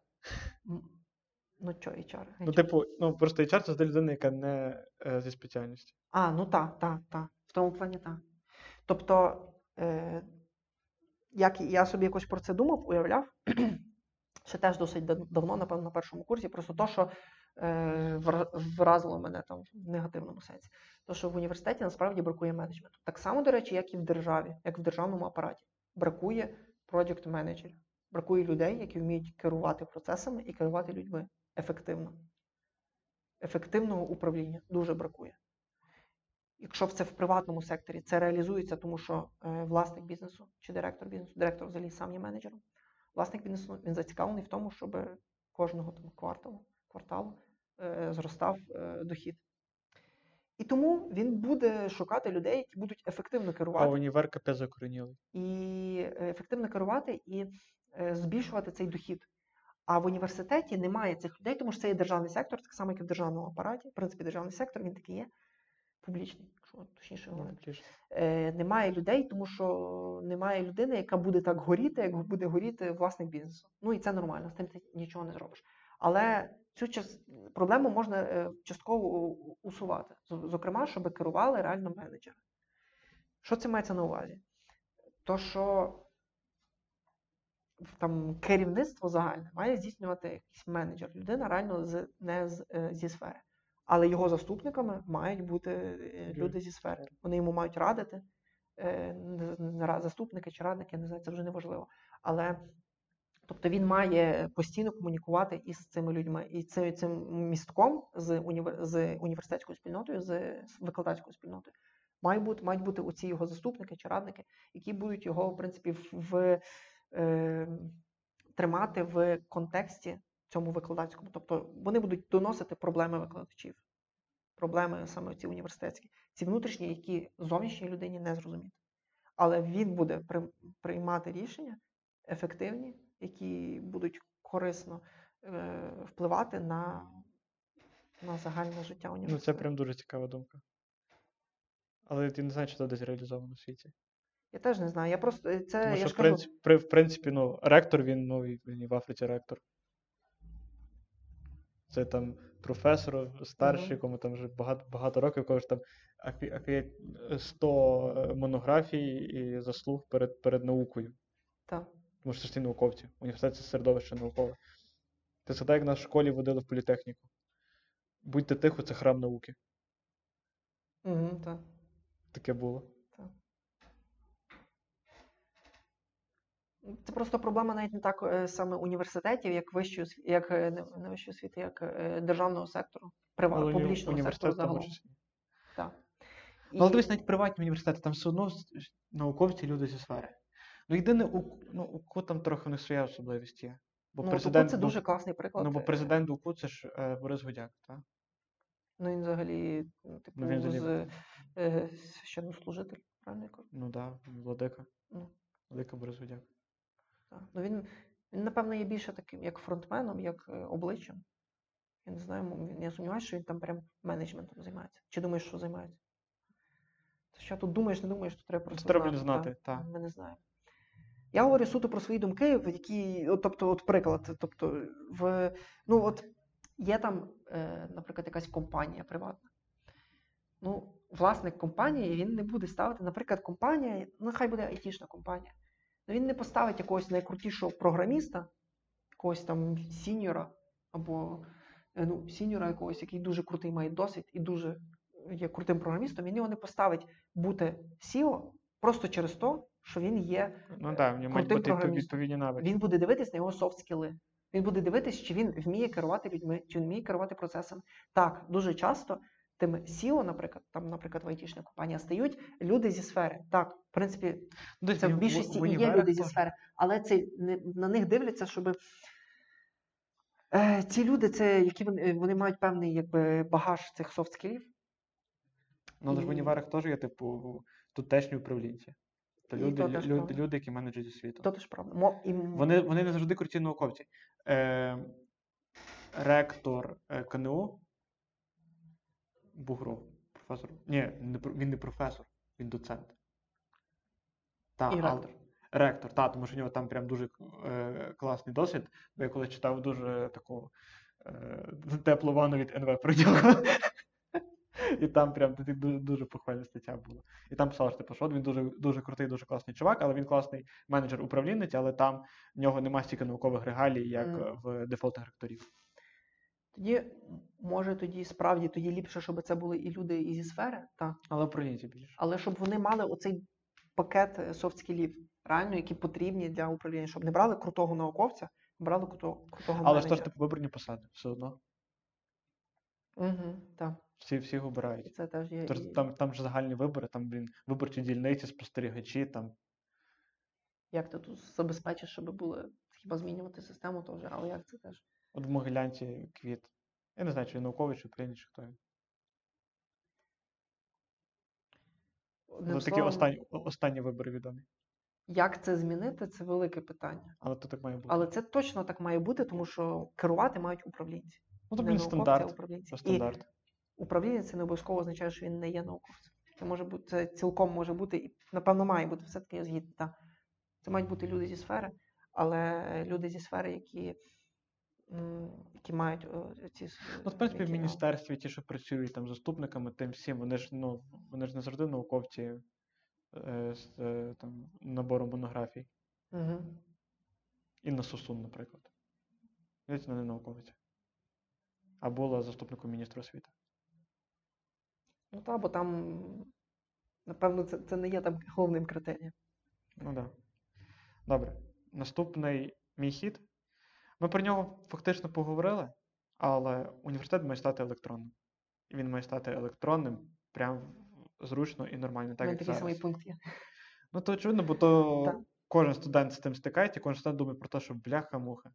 Ну, що, ейч ар? Ну, типу, ну, просто ейч ар – це людина, яка не е, зі спеціальністю. А, ну так, так, так. В тому плані так. Тобто, е, як я собі якось про це думав, уявляв, ще теж досить давно, напевно, на першому курсі, просто то, що е, вразило мене там в негативному сенсі. То, що в університеті насправді бракує менеджменту. Так само, до речі, як і в державі, як в державному апараті. Бракує проєкт-менеджерів. Бракує людей, які вміють керувати процесами і керувати людьми. Ефективно. Ефективного управління дуже бракує. Якщо це в приватному секторі, це реалізується, тому що власник бізнесу чи директор бізнесу, директор взагалі сам є менеджером, власник бізнесу, він зацікавлений в тому, щоб кожного там, кварталу, кварталу е, зростав е, дохід. І тому він буде шукати людей, які будуть ефективно керувати. А універ капе закоренілий. І ефективно керувати і е, збільшувати цей дохід. А в університеті немає цих людей, тому що це є державний сектор, так само, як і в державному апараті. В принципі, державний сектор, він такий є, публічний, якщо точніше говорити. Е, немає людей, тому що немає людини, яка буде так горіти, як буде горіти власник бізнесу. Ну і це нормально, з тим ти нічого не зробиш. Але цю час... проблему можна частково усувати. Зокрема, щоб керували реально менеджери. Що це мається на увазі? То, що... Там керівництво загальне має здійснювати якийсь менеджер. Людина реально з, не з, зі сфери. Але його заступниками мають бути люди зі сфери. Вони йому мають радити. Заступники чи радники, я не знаю, це вже неважливо. Але Тобто він має постійно комунікувати із цими людьми, і цим, цим містком з, універ... з університетською спільнотою, з викладацькою спільнотою. Мають бути, мають бути оці його заступники чи радники, які будуть його, в принципі, в, е, тримати в контексті цьому викладацькому. Тобто вони будуть доносити проблеми викладачів, проблеми саме ці університетські, ці внутрішні, які зовнішній людині не зрозуміти. Але він буде приймати рішення ефективні, які будуть корисно е, впливати на, на загальне життя університету. Ну, це прям дуже цікава думка. Але ти не знаєш, що це десь реалізовано в світі. Я теж не знаю. Я просто це. Тому що, я в, принцип, кажу... при, в принципі, ну, ректор, він, ну, він і в Африці ректор. Це там професор старший, mm-hmm. кому там вже багато, багато років, кого ж там сто монографій і заслуг перед, перед наукою. Так. Тому що це ж ті науковці. Університет – це середовище наукове. Це все так, як нас в школі водили в політехніку. Будьте тихо, це храм науки. Mm-hmm, так. Таке було. Так. Це просто проблема навіть не так саме університетів, як вищої, як не вищої освіти, як державного сектору, прива, але публічного сектору загалом. Так. І... Але дивись, навіть приватні університети, там все одно науковці, люди зі сфери. Ну, єдине, у, ну, УКУ там трохи не своя особливість є. Бо ну, президент, це дуже класний приклад. Ну, бо президент УКУ це ж е, Борис Ґудзяк, так? Ну, він взагалі, типу, ну, він з е, священнослужитель, правильно? Ну, так, да, владика. Ну. Владика Борис Ґудзяк. Так. Ну, він, він, напевно, є більше таким, як фронтменом, як обличчям. Я не знаю, я сумніваюся, що він там прям менеджментом займається. Чи думаєш, що займається? Що тут думаєш, не думаєш, то треба просто знати. Треба знати, так. Ми не знаємо. Я говорю суто про свої думки, які, от, тобто, от приклад, тобто, в, ну, от, є там, е, наприклад, якась компанія приватна. Ну, власник компанії, він не буде ставити, наприклад, компанія, ну, хай буде айтішна компанія, ну, він не поставить якогось найкрутішого програміста, якогось там сіньора, або, е, ну, сіньора якогось, який дуже крутий, має досвід і дуже є крутим програмістом, він його не поставить бути сі і о просто через то, що він є ну, да, крутим мають бути програмістом. Він буде дивитись на його софт-скіли. Він буде дивитись, чи він вміє керувати людьми, чи він вміє керувати процесами. Так, дуже часто тим сі і о, наприклад, там, наприклад, в айтішній компанії стають люди зі сфери. Так, в принципі, десь це в більшості в, в і є люди зі сфери, але це не, на них дивляться, щоб е, ці люди, це які вони, вони мають певний якби багаж цих софт-скілів. Ну, але ж в універах теж є, типу, тутешні управлінці. Та люди, то люди, люди, люди, які менеджують освіту. То теж правда. Мо... Вони, вони не завжди круті науковці. Е, ректор КНУ Бугров, професор. Ні, він не професор, він доцент. Та, і ректор. А, ректор, так, тому що в нього там прям дуже е, класний досвід. Я колись читав дуже таку е, теплу ванну від ен ве про нього. І там прям дуже, дуже похвальна стаття була. І там писали, що, типу, що він дуже, дуже крутий, дуже класний чувак, але він класний менеджер-управлінець, але там в нього нема стільки наукових регалій, як mm. в дефолтах ректорів. Тоді, може, тоді справді тоді ліпше, щоб це були і люди і зі сфери, так. Але управлінці більше. Але щоб вони мали оцей пакет софт-скілів, реально, які потрібні для управління, щоб не брали крутого науковця, брали крутого, крутого менеджера. Але ж то ж типу виборні посади, все одно. Угу, так. Всі, всі обирають. Це теж є. Тож, там, там ж загальні вибори, там, блін, виборчі дільниці, спостерігачі, там. Як ти тут забезпечиш, щоб були, хіба змінювати систему, то вже, але як це теж? От в Могилянці квіт. Я не знаю, чи він науковий, чи плінний, чи хто він. Це такі останні, останні вибори відомі. Як це змінити, це велике питання. Але то так має бути. Але це точно так має бути, тому що керувати мають управлінці. Ну, то, блін, стандарт. Це стандарт. Управління це не обов'язково означає, що він не є науковцем. Це може бути, це цілком може бути, і напевно має бути, все-таки я згідна. Да. Це мають бути люди зі сфери, але люди зі сфери, які, які мають ці... Ну, в принципі, які, в міністерстві ті, що працюють там заступниками, тим всім, вони ж, ну, вони ж не завжди науковці е, з е, там, набором монографій. Угу. Інна Сосун, наприклад. Дивіться, вона не науковиця. А була заступником міністра освіти. Ну так, бо там, напевно, це, це не є там головним критерієм. Ну так. Да. Добре. Наступний мій хід. Ми про нього фактично поговорили, але університет має стати електронним. І він має стати електронним прям зручно і нормально, так, як зараз. Такий самий пункт є. Ну, то очевидно, бо то да. Кожен студент з тим стикається, кожен студент думає про те, що бляха-муха.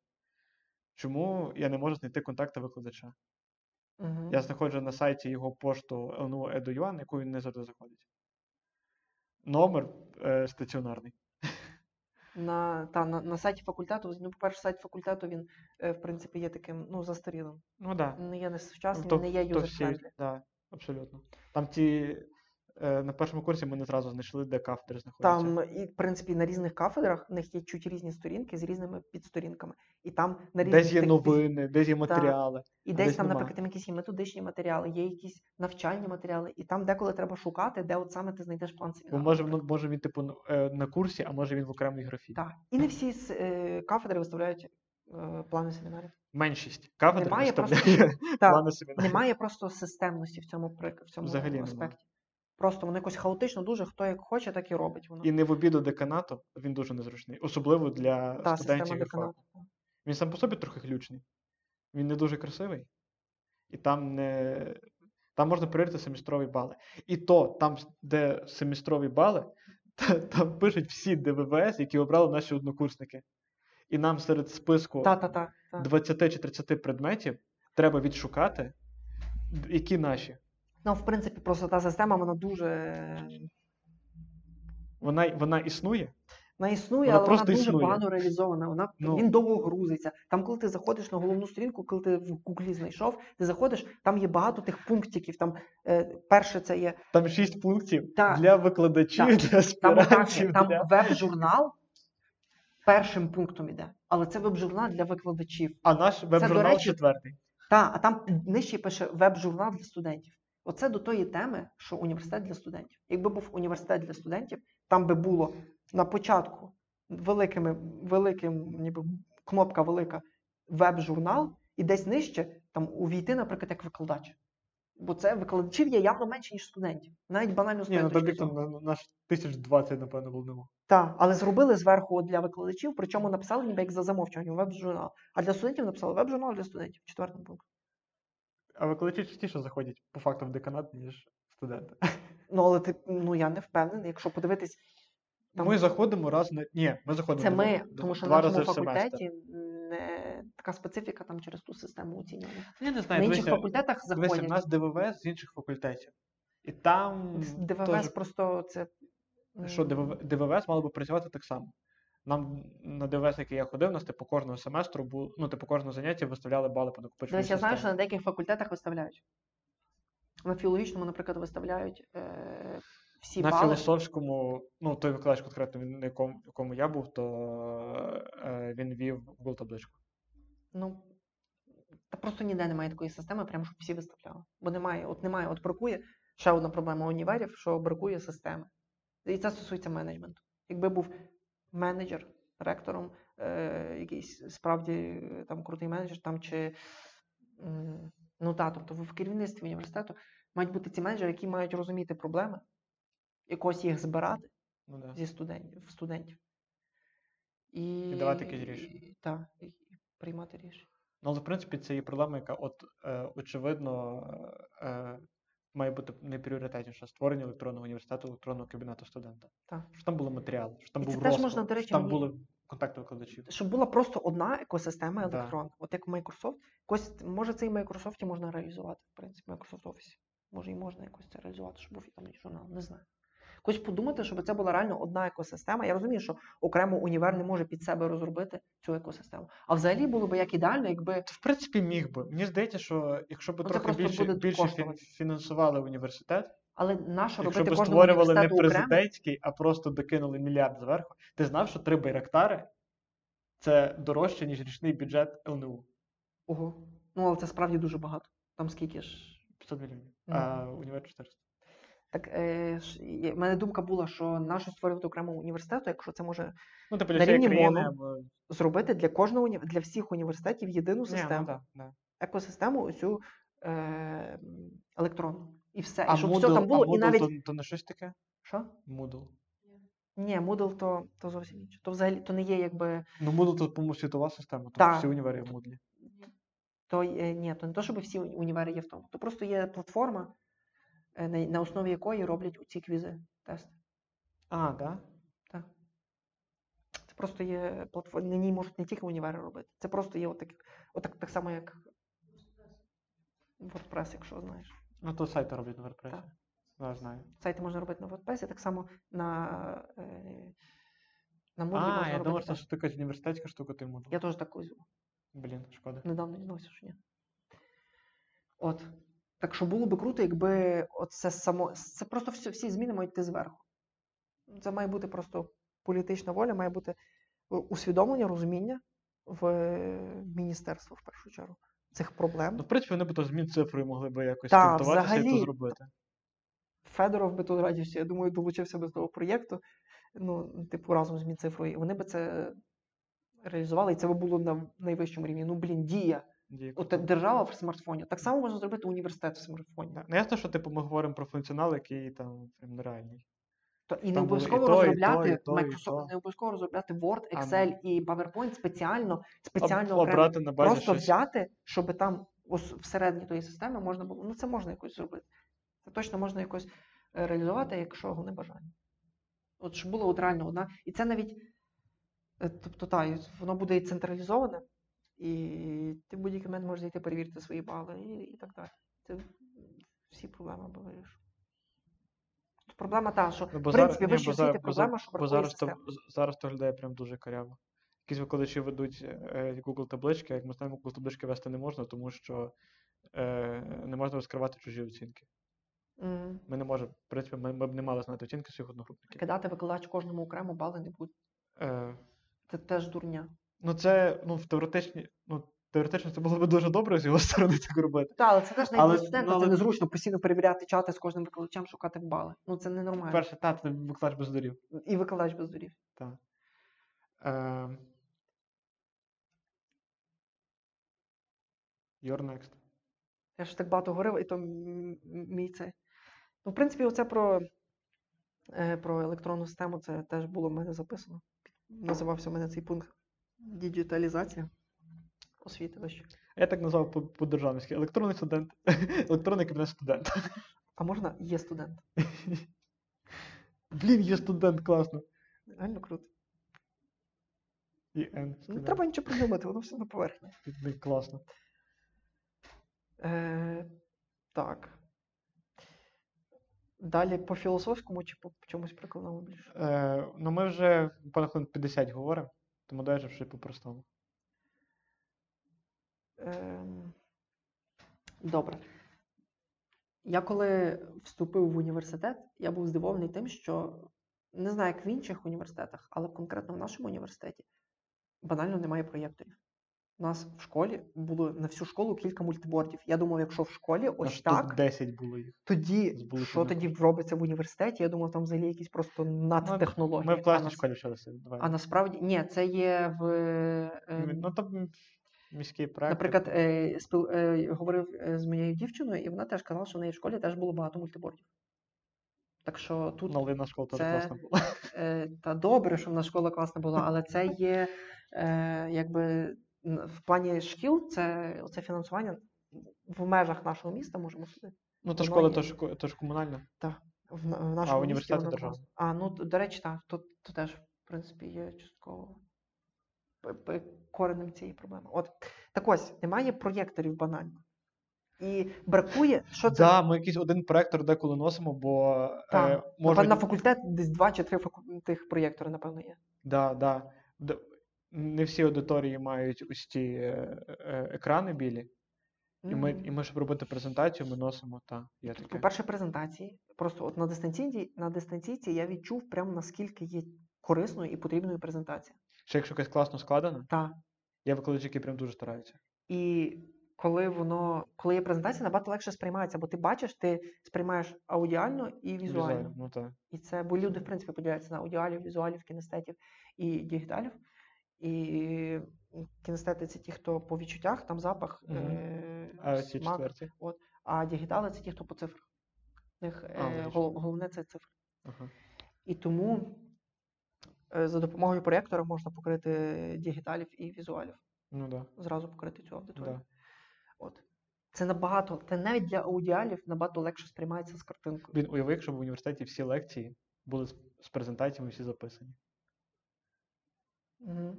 Чому я не можу знайти контакти викладача? Угу. Я знаходжу на сайті його пошту ел ен у точка і ді ю точка ю ен, яку він не завжди заходить. Номер е, стаціонарний. На, та, на, на сайті факультету, ну, по-перше, сайт факультету, він, е, в принципі, є таким, ну, застарілим. Ну, да. Не є несучасним, ну, не є юзер-френдлі. Да, абсолютно. Там ті, е, на першому курсі ми не одразу знайшли, де кафедри знаходяться. Там, і, в принципі, на різних кафедрах в них є чуть різні сторінки з різними підсторінками. І там на різних... Десь є новини, десь є матеріали. Та. І десь, десь там, нема. Наприклад, там якісь є методичні матеріали, є якісь навчальні матеріали. І там деколи треба шукати, де от саме ти знайдеш план семінару. Може, може він типу на курсі, а може він в окремій графі. Так. І не всі з е, кафедри виставляють е, плани семінарів. Меншість кафедр немає виставляє просто, плани та, семінарів. Немає просто системності в цьому, в цьому аспекті. Немає. Просто воно якось хаотично дуже, хто як хоче, так і робить. Воно. І не в обіду деканату, він дуже незручний. Особливо для та, студентів і факультету. Він сам по собі трохи глючний. Він не дуже красивий. І там не... там можна перевірити семестрові бали. І то, там, де семестрові бали, там пишуть всі ДВВС, які обрали наші однокурсники. І нам серед списку та-та-та, та. двадцять чи тридцять предметів треба відшукати, які наші. Ну, в принципі, просто та система, вона дуже... Вона, вона існує? Вона існує, вона але вона дуже існує. Погано реалізована. Вона, ну, він довго грузиться. Там, коли ти заходиш на головну сторінку, коли ти в Гуглі знайшов, ти заходиш, там є багато тих пунктиків. Там е, перше це є... Там шість пунктів та, для викладачів, та, для аспірантів. Там, там веб-журнал першим пунктом іде. Але це веб-журнал для викладачів. А наш веб-журнал четвертий. Так, а там нижче пише веб-журнал для студентів. Оце до тої теми, що університет для студентів. Якби був університет для студентів, там би було на початку великими, великим, ніби кнопка велика веб-журнал, і десь нижче там увійти, наприклад, як викладач. Бо це викладачів є явно менше, ніж студентів. Навіть банально студентів. Ні, ну тоді там наш тисяча двадцять, напевно, було. Так, але зробили зверху для викладачів, причому написали ніби як за замовчуванням веб-журнал. А для студентів написали веб-журнал для студентів, четвертий пункт. А викладачі частіше заходять по факту в деканат, ніж студенти. Ну, але ти, ну, я не впевнений, якщо подивитись... Там... Ми заходимо раз на... Ні, ми заходимо. Це до... ми, тому що на нашому факультеті не... така специфіка там через ту систему оцінювання. Я не знаю, на інших дивися, факультетах заходять. Дивися, в нас ДВВС з інших факультетів. І там... ДВВС тож... просто це... Що, ДВ... ДВВС мало би працювати так само. Нам на ДВС, який я ходив, нас типу кожного семестру, бу... ну, типу кожного заняття виставляли бали по накопиченню. Десь я знаю, що на деяких факультетах виставляють. На філологічному, наприклад, виставляють е... всі на бали. На філософському, ну, той викладач конкретно, він, на якому, якому я був, то е... він вів Google табличку. Ну, та просто ніде немає такої системи, прямо щоб всі виставляли. Бо немає, от немає, от бракує, ще одна проблема універів, що бракує системи. І це стосується менеджменту. Якби був менеджер, ректором, е, якийсь справді там крутий менеджер, там чи м, ну та, тобто в керівництві університету мають бути ці менеджери, які мають розуміти проблеми, якось їх збирати ну, да. зі студентів, студентів. І, і давати якісь рішення. Так, і приймати рішення. Ну, але в принципі це є проблема, яка от е, очевидно е, має бути найпріоритетніше створення електронного університету, електронного кабінету студента. Так. Щоб там були матеріали, щоб там і був розклад, щоб мені... там були контакти викладачів. Щоб була просто одна екосистема електронна. Да. От як Microsoft. Якось, може це і в Microsoft можна реалізувати, в принципі, в Microsoft Office. Може і можна якось це реалізувати, щоб був і там журнал, не знаю. Якось подумати, щоб це була реально одна екосистема. Я розумію, що окремо універ не може під себе розробити цю екосистему. А взагалі було б як ідеально, якби... Це, в принципі, міг би. Мені здається, що якщо б ну, трохи більше, більше фінансували університет, але наша якщо б створювали не президентський, окремо? А просто докинули мільярд зверху, ти знав, що три байрактари – це дорожче, ніж річний бюджет ЛНУ? Ого. Ну, але це справді дуже багато. Там скільки ж? п'ятсот мільйонів. Mm-hmm. А універ чотириста. Так, е, в мене думка була, що нашу створювати окремо університету, якщо це може ну, тобі, на рівні моно або... зробити для кожного для всіх університетів єдину систему, не, ну, да, екосистему, оцю е, електронну. І все. А і щоб Moodle, все там було, а Moodle і навіть... то, то не щось таке? Що? Moodle. Ні, Ні, Moodle то, то зовсім інше. То взагалі то не є якби. Ну, Moodle то, по-моєму, світова система, тому всі універи є в Moodle. То е, ні, то не то, щоб всі універи є в тому. То просто є платформа, е, на, на основі якої роблять ці квізи, тести. А, так? Да? Так. Це просто є платформа, на ній можуть не тільки універи робити. Це просто є отак, отак так само, як WordPress, якщо знаєш. Ну, то сайти роблять на WordPress. Так. Я знаю. Сайти можна робити на WordPress, так само на, на Moodle можна робити. А, я думав, що така університетська штука, ти Moodle. Я теж так узяв. Блін, шкода. Недавно дізнався, що ні. От. Так що було би круто, якби це само... Це просто всі, всі зміни мають йти зверху. Це має бути просто політична воля, має бути усвідомлення, розуміння в міністерство, в першу чергу, цих проблем. Ну, в принципі, вони б то змін цифрою могли б якось контактуватися і то зробити. Федоров би тут радівся, я думаю, долучився до того проєкту, ну, типу, разом з Мінцифрою, і вони би це реалізували, і це би було на найвищому рівні. Ну, блін, дія. дія От держава в смартфоні. Так само можна зробити університет в смартфоні. Ну, ясно, що, типу, ми говоримо про функціонал, який там прям нереальний. То, і не обов'язково розробляти Microsoft, не обов'язково розробляти Word, Excel а, і PowerPoint спеціально, спеціально об, окремо. На базі просто щось взяти, щоб там ось, всередині тої системи можна було, ну, це можна якось зробити. Це точно можна якось реалізувати, якщо головне бажання. От щоб була от реально одна. І це навіть, тобто, та, воно буде і централізоване, і ти в будь-який момент можеш зайти перевірити свої бали, і, і так далі. Це всі проблеми були вирішені. Проблема та, що, ну, в принципі, ви ще всі проблема, що бракує системи. Зараз то глядає прям дуже каряво. Якісь викладачі ведуть Google таблички, як ми знаємо, Google таблички вести не можна, тому що е, не можна розкривати чужі оцінки. Mm. Ми не можемо, в принципі, ми, ми б не мали знати оцінки своїх одногрупників. Кидати викладач кожному окремо бали не буде. Е... Це теж дурня. Ну це, ну, в теоретичні, ну, теоретично це було б дуже добре з його сторони так робити. Так, але це теж не інцидент, але... це незручно постійно перевіряти чати з кожним викладачем, шукати бали. Ну це ненормально. По-перше, та, це викладач без дурів. І викладач без дурів. Так. Е... You're next. Я ж так багато говорив, і то мій цей. Ну, в принципі, оце про, про електронну систему, це теж було в мене записано. Називався в мене цей пункт діджиталізація освіти вищої. Я так назвав по-державницьки. Електронний студент, електронний кабінет студента. А можна є студент? Блін, є студент, класно. Реально круто. Не треба нічого придумати, воно все на поверхні. Класно. Е, так. Далі по філософському чи по чомусь прикладному більше? Е, ну ми вже, пане хвилин, п'ятдесят говоримо, тому далі вже по-простому. Е, добре. Я коли вступив в університет, я був здивований тим, що, не знаю, як в інших університетах, але конкретно в нашому університеті банально немає проєкторів. У нас в школі було на всю школу кілька мультибордів. Я думав, якщо в школі ось а так, десять було їх. Тоді, що тоді робиться в університеті? Я думав, там взагалі якісь просто надтехнології. Ми в класній школі вчилися. А насправді, ні, це є в... Е, ну, там міський проєкт. Наприклад, е, спіл, е, говорив з моєю дівчиною, і вона теж казала, що в неї в школі теж було багато мультибордів. Так що тут... Налина школа теж класна була. Е, та добре, що в нас школа класна була, але це є, е, якби... В плані шкіл це, це фінансування в межах нашого міста можемо судити. Ну, та школа, то ж то ж комунальна. Так. В, в а університети державні. А, ну, до речі, так, тут то теж, в принципі, є частково коренем цієї проблеми. От. Так ось, немає проєкторів банально. І бракує, що це... Так, да, ми якийсь один проєктор деколи носимо, бо... Е, може... На факультет десь два чи три факу... тих проєктори, напевно, є. Так, да, так. Да. Не всі аудиторії мають ось ті е, е, екрани білі, mm-hmm. і, ми, і ми, щоб робити презентацію, ми носимо, та, я таке. По-перше, презентації. Просто от на дистанційці, на дистанційці я відчув прямо, наскільки є корисною і потрібною презентація. Ще якщо якась класно складена, та. Я викладачі, які прям дуже стараються. І коли воно, коли є презентація, набагато легше сприймається, бо ти бачиш, ти сприймаєш аудіально і візуально. Візуально, ну, та. І це, бо люди, в принципі, поділяються на аудіалів, візуалів, кінестетів і дігіталів. І кінестети – це ті, хто по відчуттях, там запах, mm-hmm. е- а смак. От. А дігітали – це ті, хто по цифрах. В них, а, е- гол- головне – це цифри. Uh-huh. І тому за допомогою проєктора можна покрити дігіталів і візуалів. Ну, да. Зразу покрити цю аудиторію. Да. От. Це набагато, це навіть для аудіалів набагато легше сприймається з картинкою. Блін, уяви, якщо б в університеті всі лекції були з презентаціями всі записані. Угу.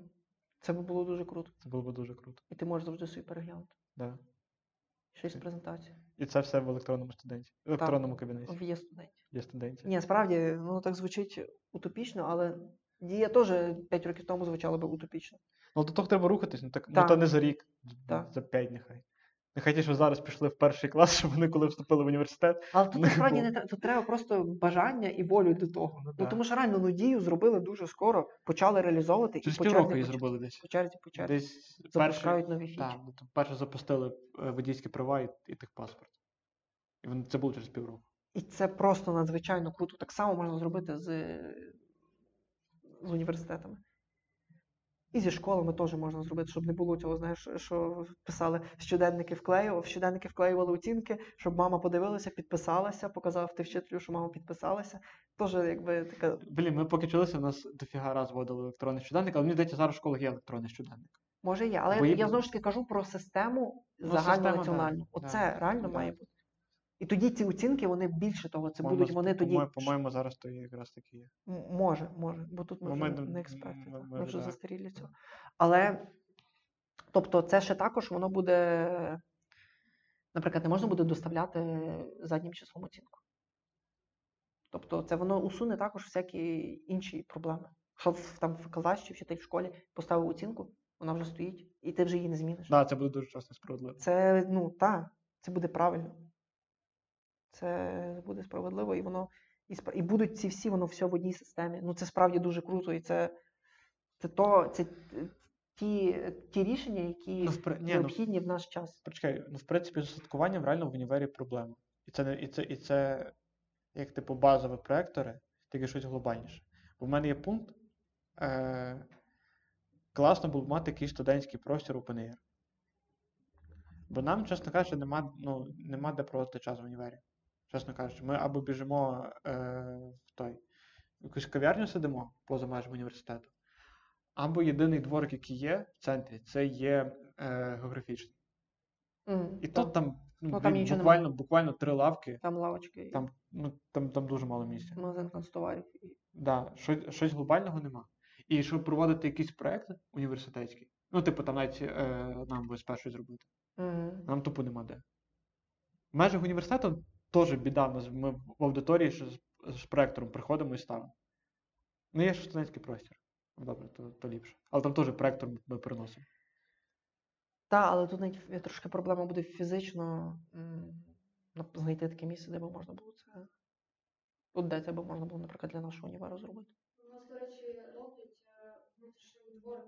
Це б було дуже круто. Це було б дуже круто. І ти можеш завжди собі переглянути. Да. Ще й з презентації. І це все в електронному студенті, в електронному кабінеті. Є студенті. Є студенті. Ні, справді, ну так звучить утопічно, але дія теж п'ять років тому звучала би утопічно. Ну, до того треба рухатись, ну, так, ну то не за рік, так. За п'ять нехай. Нехай ті, що зараз пішли в перший клас, щоб вони коли вступили в університет. Але тут насправді не треба, тут треба просто бажання і волю до того. Ну, ну тому що реально ну, дію зробили дуже скоро, почали реалізовувати. Через півроку її зробили десь. По черзі, по черзі. Десь запускають перші, нові фічі. Так, перше запустили водійські права і, і техпаспорт. І вони, це було через півроку. І це просто надзвичайно круто. Так само можна зробити з, з університетами. І зі школами теж можна зробити, щоб не було цього, знаєш, що писали щоденники вклею, в щоденники вклеювали оцінки, щоб мама подивилася, підписалася, показав ти вчителю, що мама підписалася. Тож, якби, така... Блін, ми поки вчилися, у нас дофіга раз вводили електронний щоденник, але мені здається, зараз в школах є електронний щоденник. Може є, але я, є... я знову ж таки кажу про систему ну, загальнонаціональну. Оце да, реально да. має бути. І тоді ці оцінки, вони більше того, це по-моєму, будуть вони тоді... По-моєму, зараз то якраз такі є. Може, може, бо тут ми вже не експерти, ми, ми вже да. застарілі цього. Але, тобто, це ще також воно буде, наприклад, не можна буде доставляти заднім числом оцінку. Тобто, це воно усуне також всякі інші проблеми. Щоб там викладач чи вчитель в школі поставив оцінку, вона вже стоїть, і ти вже її не зміниш. Так, да, це буде дуже часто справедливо. Це, ну, так, це буде правильно. Це буде справедливо, і воно і, спра... і будуть ці всі, воно все в одній системі. Ну це справді дуже круто, і це, це, то, це ті, ті рішення, які ну, впри... необхідні Ні, ну... в наш час. Почекай, ну в принципі з устаткуванням реально в універі проблема. І це, і, це, і це як типу базові проектори, тільки щось глобальніше. Бо в мене є пункт, е... класно було б мати якийсь студентський простір у ПНР. Бо нам, чесно кажучи, нема, ну, нема де проводити час в універі. Чесно кажучи, ми або біжимо е, в той, в якусь кав'ярню сидимо поза межами університету, або єдиний дворик, який є в центрі, це є е, географічний. Mm, І так. тут там, ну, ну, там буквально, буквально три лавки. Там лавочки. Там, ну, там, там дуже мало місця. Магазин канцтоварів. Так, да, щось, щось глобального нема. І щоб проводити якийсь проєкт університетський, ну, типу, там навіть е, нам би спершу зробити. Mm. Нам тупо нема де. В межах університету теж біда, ми в аудиторії що з, з проектором приходимо і ставимо. Ну, є ще студентський простір. Добре, то, то ліпше. Але там теж проектор ми переносимо. Так, але тут навіть трошки проблема буде фізично знайти таке місце, де би можна було це. От де це би можна було, наприклад, для нашого універу зробити. У нас, до речі, роблять внутрішній дворик.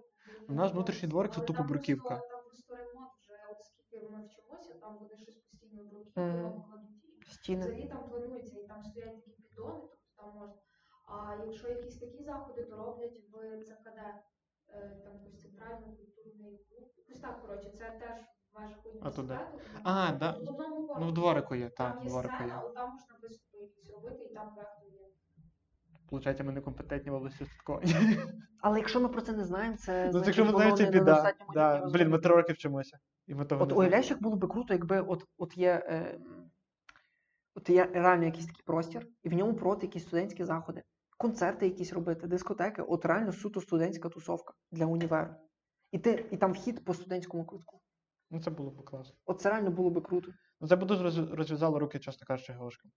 У нас внутрішній дворик це тупо бурківка. Там просто ремонт вже, оскільки ми вчимося, там буде щось постійно бурківка. Стіни. Взагалі там планується, і там стоять такі піддони, тобто там можна. А якщо якісь такі заходи, то роблять в ЦКД, там якийсь центральний культурний клуб. Ось так, коротше, це теж в межах університету. А, так. Да. Ну, в дворику є, так, в дворику є. Там є сцена, там можна виступи якісь робити, і там проєкти є. Получається, ми некомпетентні в області устаткування. Але якщо ми про це не знаємо, це, ну, значить, воно не на достатньому рівні. Блін, ми три роки вчимося. От уявляєш, як було би круто, якби от є... От є реально якийсь такий простір, і в ньому проводити якісь студентські заходи, концерти якісь робити, дискотеки, от реально суто студентська тусовка для універу. І, ти, і там вхід по студентському квитку. Ну це було б класно. От це реально було б круто. Ну це б дуже розв'язало руки, чесно кажучи, геошкам.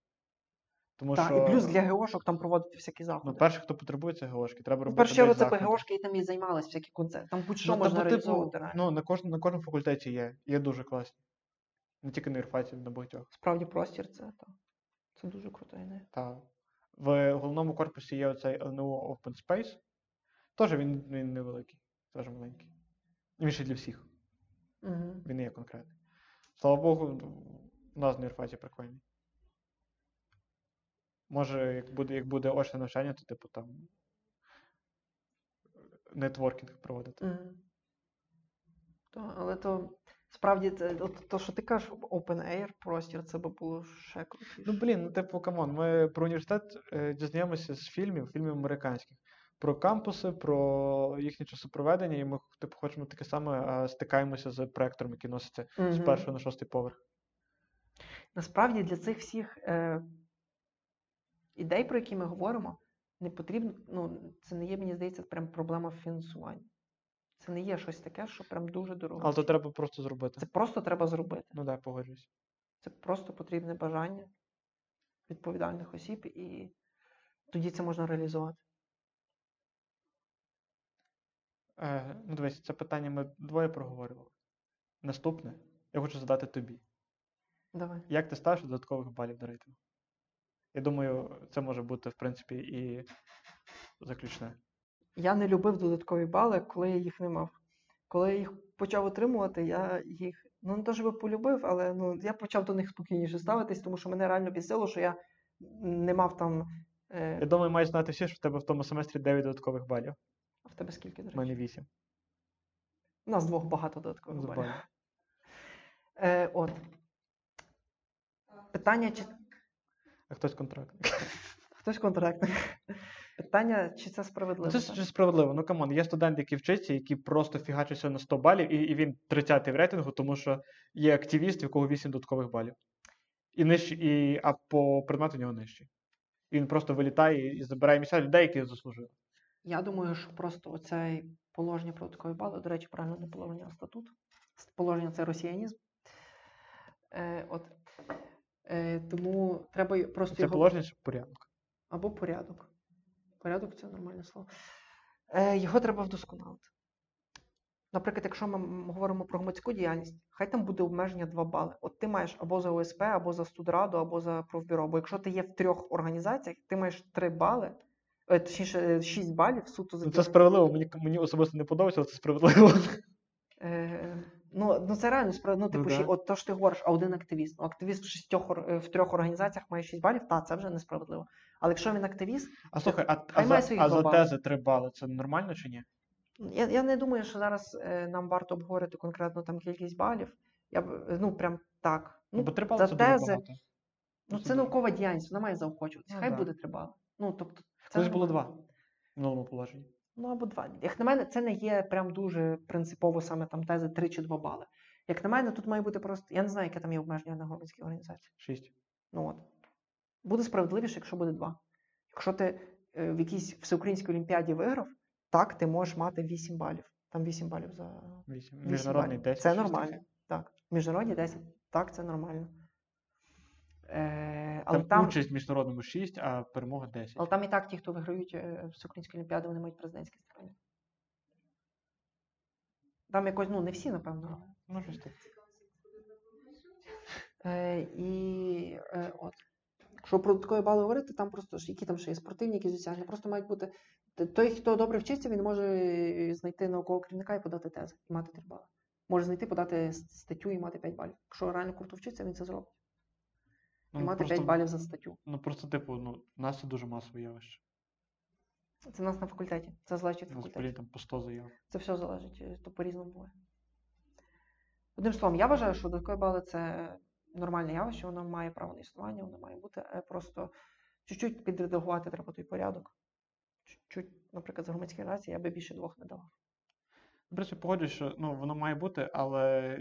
Тому так, що... і плюс для геошок там проводити всякі заходи. Ну перше, хто потребує, це геошки. Треба робити. Ну, перше, це заходи. Геошки і там і займались всякі концерти. Там будь-що ну, можна реалізовувати. Типу, ну на кожному, на кожному факультеті є, є дуже класні. Не тільки на Ірфаці, на багатьох. Справді простір це, так. Це дуже круто, ідея. Так. В головному корпусі є оцей ел ен у Open Space. Теж він, він невеликий, теж маленький. Він ще для всіх. Угу. Він не є конкретний. Слава Богу, у нас на Ірфаці прикольний. Може, як буде, як буде очне навчання, то типу там нетворкінг проводити. Угу. То, але то... Справді, те, що ти кажеш, open-air простір, це би було ще крутіше. Ну, блін, ну, типу, камон, ми про університет е, дізнаємося з фільмів, фільмів американських. про кампуси, про їхнє часопроведення, і ми типу, хочемо таке саме стикаємося з проектором, який носиться mm-hmm. з першого на шостий поверх. Насправді для цих всіх е, ідей, про які ми говоримо, не потрібно, ну, це не є, мені здається, прям проблема фінансування. Це не є щось таке, що прям дуже дорого. Але то треба просто зробити. Це просто треба зробити. Ну так, погоджуюсь. Це просто потрібне бажання відповідальних осіб, і тоді це можна реалізувати. Е, ну дивись, це питання ми двоє проговорювали. Наступне я хочу задати тобі. Давай. Як ти ставиш додаткових балів до рейтингу? Я думаю, це може бути, в принципі, і заключне. Я не любив додаткові бали, коли я їх не мав. Коли я їх почав отримувати, я їх, ну не те, щоб полюбив, але ну, я почав до них спокійніше ставитись, тому що мене реально підсилило, що я не мав там... Е... Я думаю, маєш знати всі, що в тебе в тому семестрі дев'ять додаткових балів. А в тебе скільки, до речі? У мене вісім. У нас двох багато додаткових Забав. балів. Е, от. Питання, чи... А хтось контрактник. Хтось контрактник. Питання, чи це справедливо? Це чи справедливо. Ну, камон, є студент, який вчиться, який просто фігачився на сто балів, і, і він тридцятий в рейтингу, тому що є активіст, в якого вісім додаткових балів. І нижчі, і, а по предмету у нього нижчий. І він просто вилітає і забирає місця людей, які заслужили. Я думаю, що просто оце положення про додаткові бали, до речі, правильно, не положення, а статут. Положення – це росіянізм. Е, от. Е, тому треба просто це його... Це положення чи порядок? Або порядок. Порядок – це нормальне слово. Е, його треба вдосконалити. Наприклад, якщо ми говоримо про громадську діяльність, хай там буде обмеження два бали. От ти маєш або за ОСП, або за студраду, або за профбюро. Бо якщо ти є в трьох організаціях, ти маєш три бали, е, точніше, шість балів суто за діяльність. Це справедливо. Мені, мені особисто не подобається, але це справедливо. Е, Ну, ну, це реально справедливо. Ну, типу, ну, да. От то, що ти говориш, а один активіст. Ну, активіст в шістьох, в трьох організаціях має шість балів, та, це вже несправедливо. Але якщо він активіст... А слухай, а, а, за, а за тези три бали, це нормально чи ні? Я, я не думаю, що зараз е, нам варто обговорити конкретно там кількість балів. Я б, ну, прям так. Ну, бо три бали за тези, ну, це наукова діяльність, вона має заохочуватися. Ну, хай да. буде три бали. Ну, тобто... Це ж було два в новому положенні. Ну, або два. Як на мене, це не є прям дуже принципово саме там тези три чи два бали. Як на мене, тут має бути просто... Я не знаю, яке там є обмеження на громадській організації. Шість. Ну от. Буде справедливіше, якщо буде два. Якщо ти е, в якійсь всеукраїнській олімпіаді виграв, так, ти можеш мати вісім балів. Там вісім балів за... Вісім. Міжнародний десять. Це нормально. Таке? Так. Міжнародні десять. Так, це нормально. Е, але там, там участь в міжнародному шість, а перемога десять. Але там і так ті, хто виграють всеукраїнські олімпіади, вони мають президентські стипендії. Там якось, ну не всі, напевно. Ну, щось так. Е, і е, от. Якщо про додаткові бали говорити, там просто, які там ще є спортивні, які соціальні, просто мають бути... Той, хто добре вчиться, він може знайти наукового керівника і подати тези, і мати три бали. Може знайти, подати статтю і мати п'ять балів. Якщо реально круто вчиться, він це зробить. Ну, мати просто, п'ять балів за статтю. Ну просто, типу, ну, в нас це дуже масове явище. Це в нас на факультеті. Це залежить від факультету. Насправді там по сто заяв. Це все залежить, то по-різному буває. Одним словом, я вважаю, що додаткові бали – це нормальне явище, воно має право на існування, воно має бути. Просто чуть-чуть підредагувати треба той порядок. Чуть-чуть, наприклад, з громадської рації я би більше двох не давав. Добре, погоджуюсь, що ну, воно має бути, але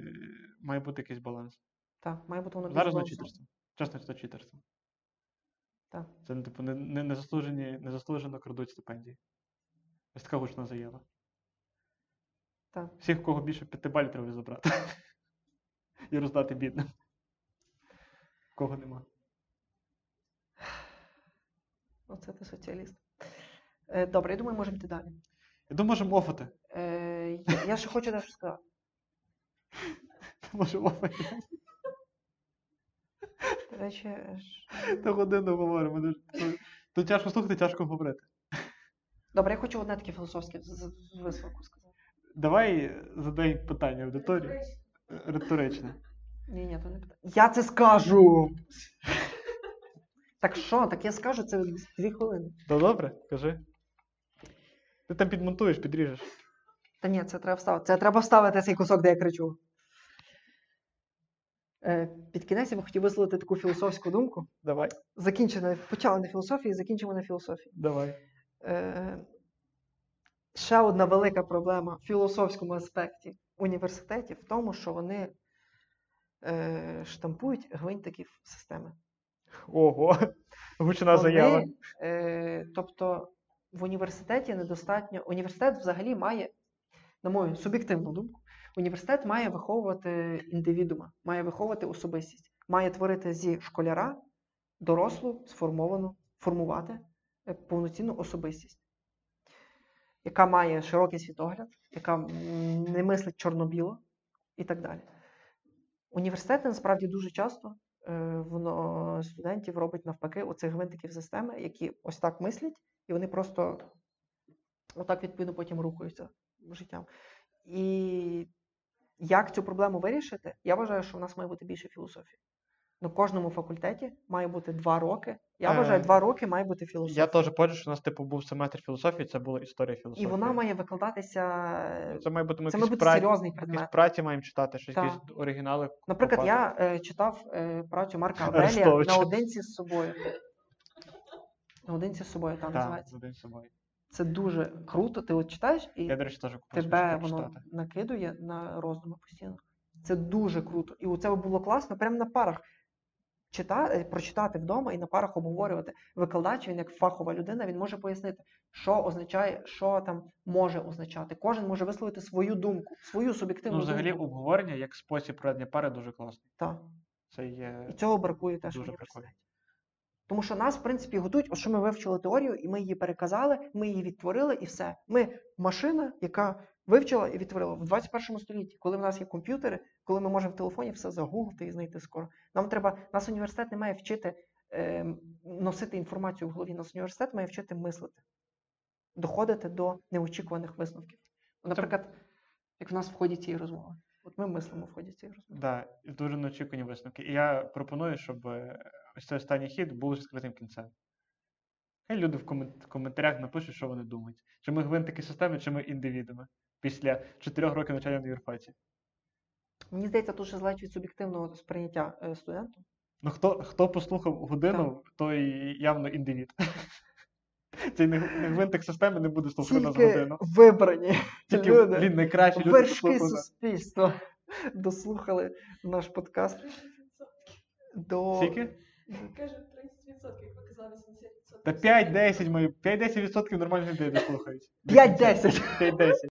має бути якийсь баланс. Так, має бути воно більш балансом. Зараз на читерство. Чесно, це читерство. Так. Це типу, не, не, незаслужені, незаслужено крадуть стипендії. Ось така гучна заява. Так. Всіх, у кого більше п'яти балів, треба забрати. І роздати бідним. Кого нема. Оце ти соціаліст. Е, добре, я думаю, можемо йти далі. Я думаю, можемо офати. Е, я, я ще хочу дещо сказати. Можемо офати. До речі, та годину говоримо. То тяжко слухати, тяжко говорити. Добре, я хочу одне таке філософське висновку сказати. Давай задай питання аудиторії. Риторичне. Ні, ні, то не питання. Я це скажу! Так що? Так я скажу, це дві хвилини. Та добре, кажи. Ти там підмонтуєш, підріжеш. Та ні, це треба вставити. Це треба вставити цей кусок, де я кричу. Під кінець я б хотів висловити таку філософську думку. Давай. Закінчено, почали на філософії, закінчимо на філософії. Давай. Ще одна велика проблема в філософському аспекті університетів в тому, що вони е, штампують гвинтиків системи. Ого, гучна заява. Е, тобто в університеті недостатньо, університет взагалі має, на мою суб'єктивну думку, університет має виховувати індивідуума, має виховувати особистість, має творити зі школяра дорослу, сформовану, формувати повноцінну особистість, яка має широкий світогляд, яка не мислить чорно-біло і так далі. Університети, насправді, дуже часто воно студентів робить навпаки оцих гвинтиків системи, які ось так мислять, і вони просто отак відповідно потім рухаються життям. І як цю проблему вирішити, я вважаю, що в нас має бути більше філософії. На кожному факультеті має бути два роки. Я вважаю, два роки має бути філософія. Я теж пам'ятаю, що у нас типу був семестр філософії, це була історія філософії. І вона має викладатися. Це має бути, ми це якісь має праці, серйозний предмет. Якісь праці маємо читати, щось якісь оригінали. Наприклад, я е, читав е, працю Марка Аврелія наодинці з собою. Наодинці з собою там називається. Наодинці з собою. Це дуже круто. Ти от читаєш і я, до речі, теж тебе воно читати. Накидує на роздуми постійно. Це дуже круто. І у це було класно, прямо на парах. Читати, прочитати вдома і на парах обговорювати. Викладач, він як фахова людина, він може пояснити, що означає, що там може означати. Кожен може висловити свою думку, свою суб'єктивну ну, взагалі, думку. Взагалі обговорення як спосіб проведення пари дуже класний. Так. Це є... І цього бракує теж. Дуже бракує. Тому що нас, в принципі, готують, ось що ми вивчили теорію, і ми її переказали, ми її відтворили, і все. Ми машина, яка вивчила і відтворила в двадцять першому столітті, коли в нас є комп'ютери, коли ми можемо в телефоні все загуглити і знайти скоро. Нам треба, нас університет не має вчити е, носити інформацію в голові, нас університет має вчити мислити, доходити до неочікуваних висновків. Наприклад, як в нас в ході цієї розмови. От ми мислимо в ході цієї розмови. Так, да, дуже неочікувані висновки. І я пропоную, щоб ось цей останній хід був з відкритим кінцем. Хай люди в комент- коментарях напишуть, що вони думають. Чи ми гвинтики системи, чи ми індивідами після чотирьох років навчання на юрфаці. Мені здається, тут ще залежить від суб'єктивного сприйняття е, студенту. Ну, хто, хто послухав годину, так, той явно індивід. Цей не, не гвинтик системи не буде слухати нас годину. Тільки вибрані Тільки, люди, блін, найкращі люди вершки суспільства дослухали наш подкаст. До... Скільки? Каже, тридцять відсотків, показали вісімдесят відсотків. Та п'ять-десять, п'ять-десять відсотків нормальних людей дослухають. п'ять-десять! п'ять-десять